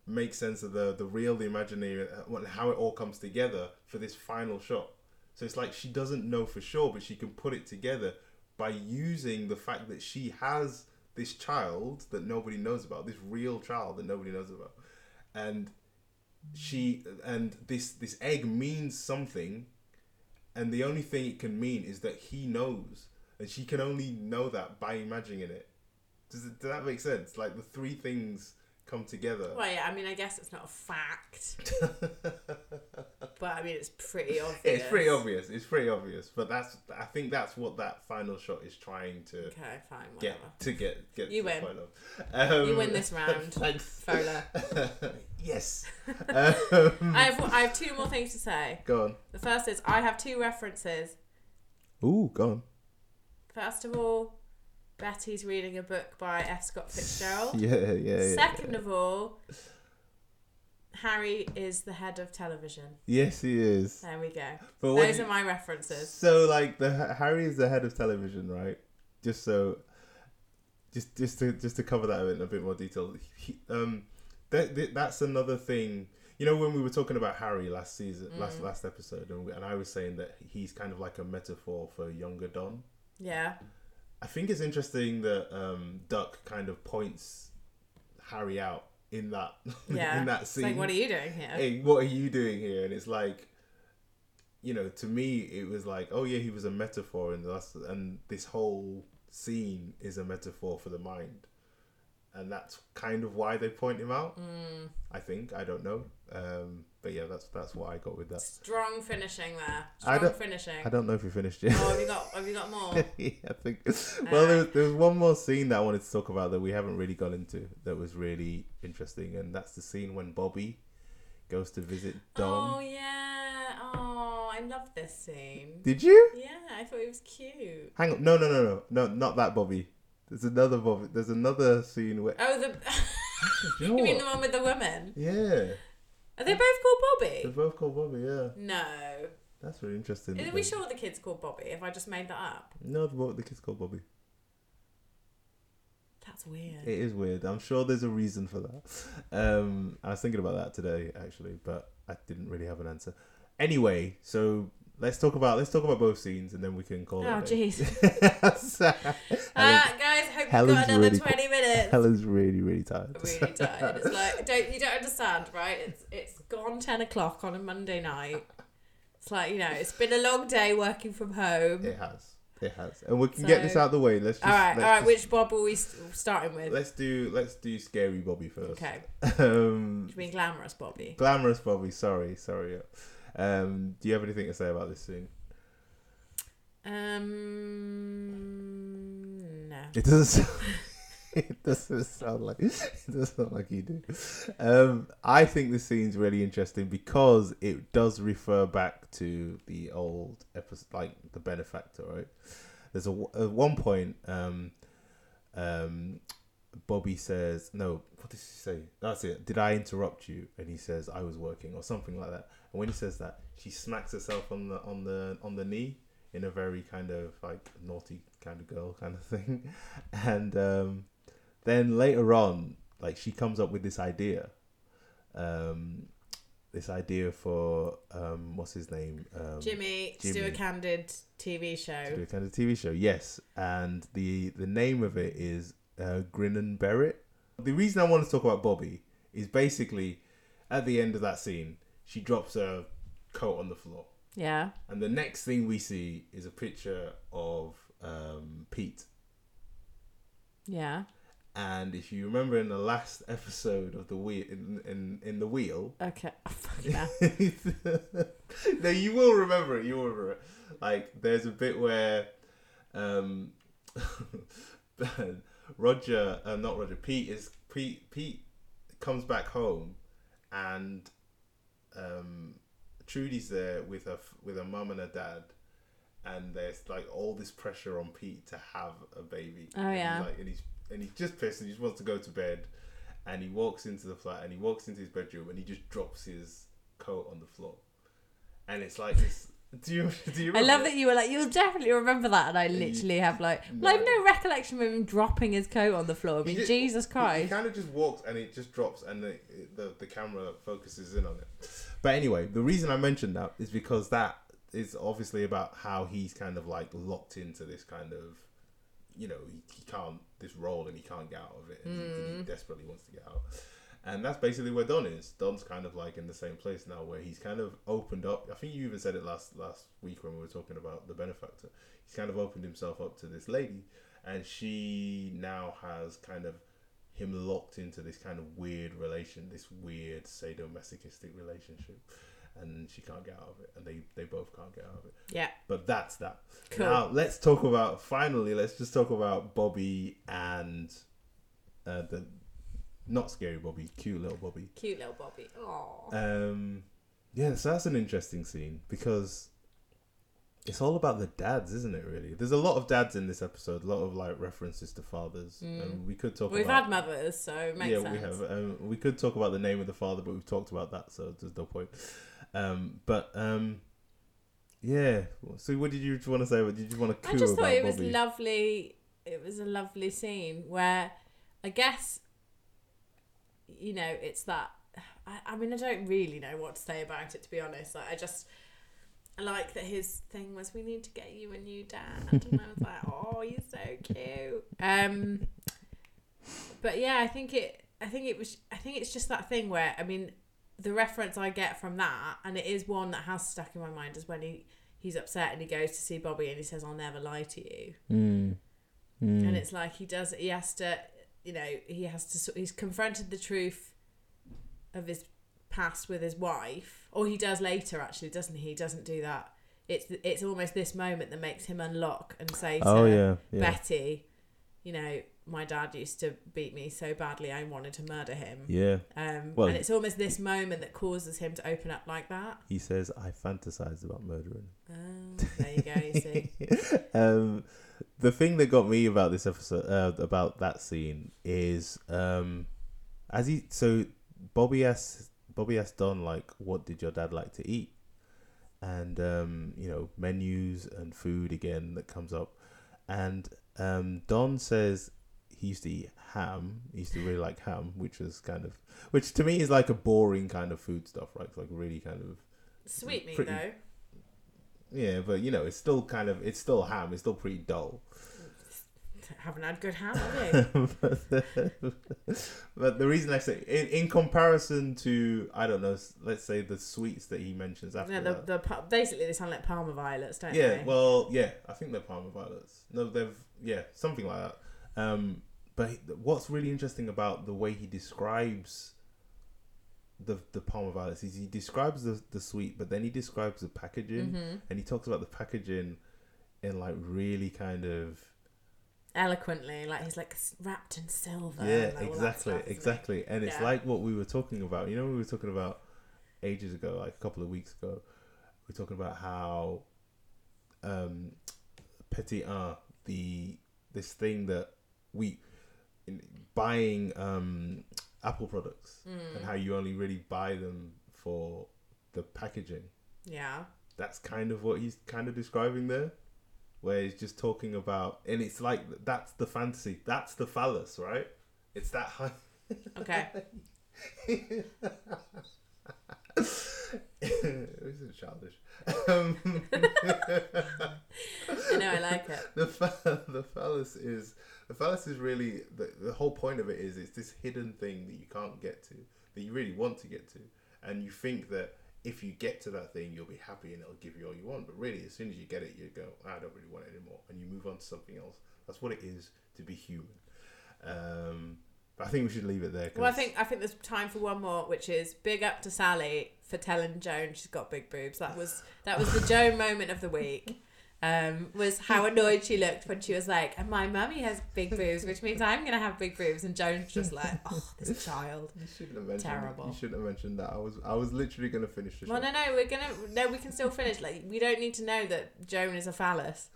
make sense of the, the real, the imaginary, and how it all comes together for this final shot. So it's like she doesn't know for sure, but she can put it together by using the fact that she has this child that nobody knows about, this real child that nobody knows about. And she and this this egg means something, and the only thing it can mean is that he knows, and she can only know that by imagining it. Does, it, does that make sense? Like the three things come together. Well, yeah, I mean, I guess it's not a fact. But I mean, it's pretty obvious. It's pretty obvious. It's pretty obvious. But that's, I think that's what that final shot is trying to okay, fine, get to get get. You to win. The point of. Um, you win this round, thanks, Fola. Yes. um, I have I have two more things to say. Go on. The first is I have two references. Ooh, go on. First of all, Betty's reading a book by F. Scott Fitzgerald. Yeah, yeah. Second yeah. of all, Harry is the head of television. Yes, he is. There we go. But those you, are my references. So, like, the Harry is the head of television, right? Just so, just just to just to cover that in a bit more detail. He, um, that, that that's another thing. You know, when we were talking about Harry last season, mm. last last episode, and, we, and I was saying that he's kind of like a metaphor for younger Don. Yeah. I think it's interesting that um, Duck kind of points Harry out in that yeah. in that scene. It's like, what are you doing here? Hey, what are you doing here? And it's like, you know, to me it was like, oh yeah, he was a metaphor, and that's, and this whole scene is a metaphor for the mind, and that's kind of why they point him out. Mm. I think I don't know, um, but yeah, that's that's what I got with that. Strong finishing there. Strong I don't, finishing. I don't know if we finished yet. Oh, have you got have you got more? yeah, I think. Well, um, there, was, there was one more scene that I wanted to talk about that we haven't really got into that was really interesting, and that's the scene when Bobby goes to visit Don. Oh yeah. Oh, I love this scene. Did you? Yeah, I thought it was cute. Hang on. No, no, no, no, no, not that Bobby. There's another Bobby. There's another scene where. Oh, the. you know you mean the one with the woman? Yeah. Are they both called Bobby? They're both called Bobby, yeah. No. That's really interesting. Are we sure the kid's called Bobby? Have I just made that up? No, the kid's called Bobby. That's weird. It is weird. I'm sure there's a reason for that. Um, I was thinking about that today, actually, but I didn't really have an answer. Anyway, so let's talk about let's talk about both scenes, and then we can call oh, it. Oh, jeez. uh, guys, hope Helen's you've got another really, twenty minutes. Helen's really, really tired. Really tired. It's like, don't you don't understand, right? It's it's gone ten o'clock on a Monday night. It's like, you know, it's been a long day working from home. It has. It has, and we can so, get this out of the way. Let's just, all right, let's all right. Just, which Bob are we starting with? Let's do let's do scary Bobby first. Okay. Um, do you mean glamorous Bobby? Glamorous Bobby. Sorry, sorry. Um, do you have anything to say about this scene? Um, no. It doesn't. Sound, it doesn't sound like it doesn't sound like you do. Um, I think this scene's really interesting because it does refer back to the old episode, like the benefactor. Right? There's a at one point. Um, um, Bobby says, no, what did she say? That's it. Did I interrupt you? And he says, I was working, or something like that. And when he says that, she smacks herself on the on the on the knee in a very kind of like naughty kind of girl kind of thing. And um, then later on, like, she comes up with this idea, um, this idea for um, what's his name? Um, Jimmy, Jimmy to do a candid T V show. To do a candid T V show, yes. And the the name of it is. Uh, Grin and Bear It. The reason I want to talk about Bobby is basically at the end of that scene, she drops her coat on the floor. Yeah. And the next thing we see is a picture of um, Pete. Yeah. And if you remember in the last episode of the wheel, in in, in the wheel. Okay. Oh, fuck that. No, you will remember it. You will remember it. Like, there's a bit where. Um, Roger, uh, not Roger. Pete is Pete. Pete comes back home, and um, Trudy's there with her with her mum and her dad, and there's like all this pressure on Pete to have a baby. Oh and yeah. He's like, and he's and he's just pissed, and he just wants to go to bed, and he walks into the flat, and he walks into his bedroom, and he just drops his coat on the floor, and it's like this. Do you, do you remember? I love that you were like, you'll definitely remember that, and I literally have like, no. I have no recollection of him dropping his coat on the floor. I mean, just, Jesus Christ. He kind of just walks and it just drops, and the, the the camera focuses in on it. But anyway, the reason I mentioned that is because that is obviously about how he's kind of like locked into this kind of, you know, he, he can't, this role, and he can't get out of it, and mm. he, he desperately wants to get out. And that's basically where Don is. Don's kind of like in the same place now, where he's kind of opened up. I think you even said it last last week when we were talking about the benefactor. He's kind of opened himself up to this lady, and she now has kind of him locked into this kind of weird relation, this weird sadomasochistic relationship. and she can't get out of it, and they, they both can't get out of it. Yeah. But that's that. Cool. Now, let's talk about, finally, let's just talk about Bobby and uh, the not scary Bobby, cute little Bobby. Cute little Bobby. Aww. Um, yeah, so that's an interesting scene, because it's all about the dads, isn't it, really? There's a lot of dads in this episode, a lot of, like, references to fathers. Mm. Um, we could talk we've about... We've had mothers, so it makes yeah, sense. Yeah, we have. Um, we could talk about the name of the father, but we've talked about that, so there's no point. Um, but, um, yeah. So what did you want to say? What did you want to coo about Bobby? I just thought it was lovely. It was a lovely scene where, I guess, you know, it's that... I, I mean, I don't really know what to say about it, to be honest. Like, I just... I like that his thing was, we need to get you a new dad. And I was like, oh, you're so cute. Um, but yeah, I think it, I think it was, I think it's just that thing where, I mean, the reference I get from that, and it is one that has stuck in my mind, is when he, he's upset and he goes to see Bobby and he says, I'll never lie to you. Mm. Mm. And it's like, he does, he has to, you know, he has to, he's confronted the truth of his past with his wife, or he does later, actually, doesn't he? He doesn't do that. It's it's almost this moment that makes him unlock and say to oh, yeah, yeah. Betty, you know, my dad used to beat me so badly I wanted to murder him. Yeah. Um, well, and it's almost this moment that causes him to open up like that. He says, I fantasize about murdering. Oh, there you go, you see. um, the thing that got me about this episode, uh, about that scene, is um, as he so Bobby asks. Bobby asked Don, like, what did your dad like to eat? And, um, you know, menus and food again that comes up. And um, Don says he used to eat ham. He used to really like ham, which was kind of... Which to me is like a boring kind of food stuff, right? It's like really kind of... Sweet meat, pretty, though. Yeah, but, you know, it's still kind of... It's still ham. It's still pretty dull. Haven't had good ham, have you? but, the, but the reason I say, in, in comparison to, I don't know, let's say the sweets that he mentions after yeah, the, that. The, basically, they sound like Parma violets, don't yeah, they? Yeah, well, yeah, I think they're Parma violets. No, they've, yeah, something like that. Um, but what's really interesting about the way he describes the the Parma violets is he describes the, the sweet, but then he describes the packaging, mm-hmm. and he talks about the packaging in, like, really kind of... eloquently, like he's like wrapped in silver. Yeah, like, exactly, stuff, exactly. It? And it's yeah. like what we were talking about. You know, we were talking about ages ago, like a couple of weeks ago. We were talking about how um, petit un, the this thing that we in, buying um, Apple products mm. and how you only really buy them for the packaging. Yeah, that's kind of what he's kind of describing there. Where he's just talking about, and it's like that's the fantasy, that's the phallus, right? It's that high. Okay. This is childish. Um, I know, I like it. The fa- the phallus is the phallus is really the the whole point of it is it's this hidden thing that you can't get to, that you really want to get to, and you think that. If you get to that thing, you'll be happy and it'll give you all you want. But really, as soon as you get it, you go, I don't really want it anymore. And you move on to something else. That's what it is to be human. Um, but I think we should leave it there. Well, I think I think there's time for one more, which is big up to Sally for telling Joan she's got big boobs. That was that was the Joan moment of the week. Um, was how annoyed she looked when she was like, and my mummy has big boobs, which means I'm going to have big boobs. And Joan's just like, oh, this child. You shouldn't have mentioned terrible. That. You shouldn't have mentioned that. I was I was literally going to finish the show. Well, no, no, we're going to, no, we can still finish. Like, we don't need to know that Joan is a phallus.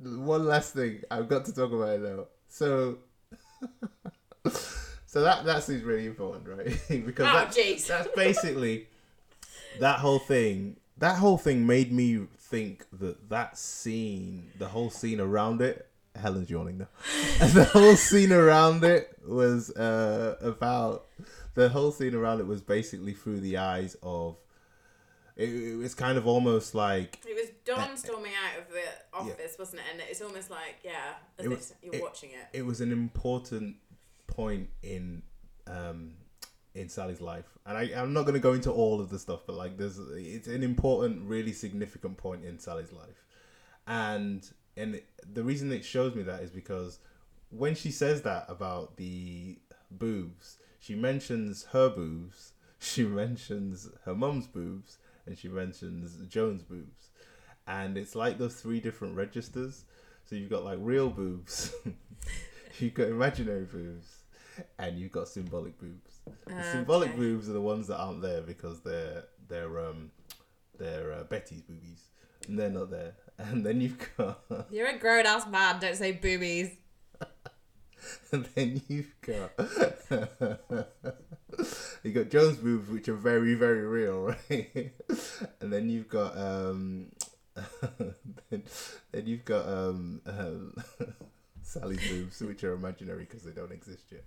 One last thing. I've got to talk about it now. So, so that, that seems really important, right? because oh, jeez. That, that's basically, that whole thing. That whole thing made me think that that scene, the whole scene around it, Helen's yawning now. the whole scene around it was uh, about, the whole scene around it was basically through the eyes of, it, it was kind of almost like. It was Don uh, storming out of the office, yeah. wasn't it? And it's almost like, yeah, as it was, if you're it, watching it. It was an important point in, um, in Sally's life, and I, I'm not going to go into all of the stuff, but like there's it's an important, really significant point in Sally's life, and and the reason it shows me that is because when she says that about the boobs, she mentions her boobs, she mentions her mum's boobs and she mentions Joan's boobs. And it's like those three different registers. So you've got like real boobs, you've got imaginary boobs, and you've got symbolic boobs. The uh, symbolic okay. boobs are the ones that aren't there because they're they're um they're uh, Betty's boobies, and they're not there. And then you've got you're a grown ass man. Don't say boobies. And then you've got you got Joan's boobs, which are very very real, right? And then you've got um. then, then you've got um, um, Sally's boobs, which are imaginary because they don't exist yet.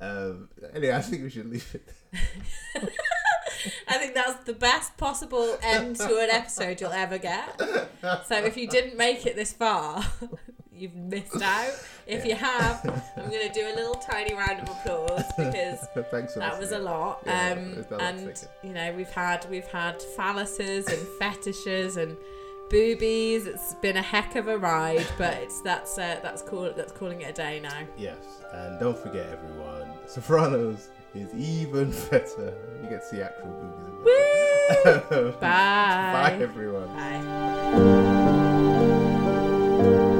Um, anyway, I think we should leave it there. I think that's the best possible end to an episode you'll ever get. So if you didn't make it this far, you've missed out. If yeah. you have, I'm going to do a little tiny round of applause because Thanks for that listening. Was a lot. Yeah, um, and, you know, we've had we've had phalluses and fetishes and boobies. It's been a heck of a ride, but it's that's uh, that's call that's calling it a day now. Yes, and don't forget everyone, Sopranos is even better. You get to see actual boobies. Woo! Bye. Bye everyone. Bye.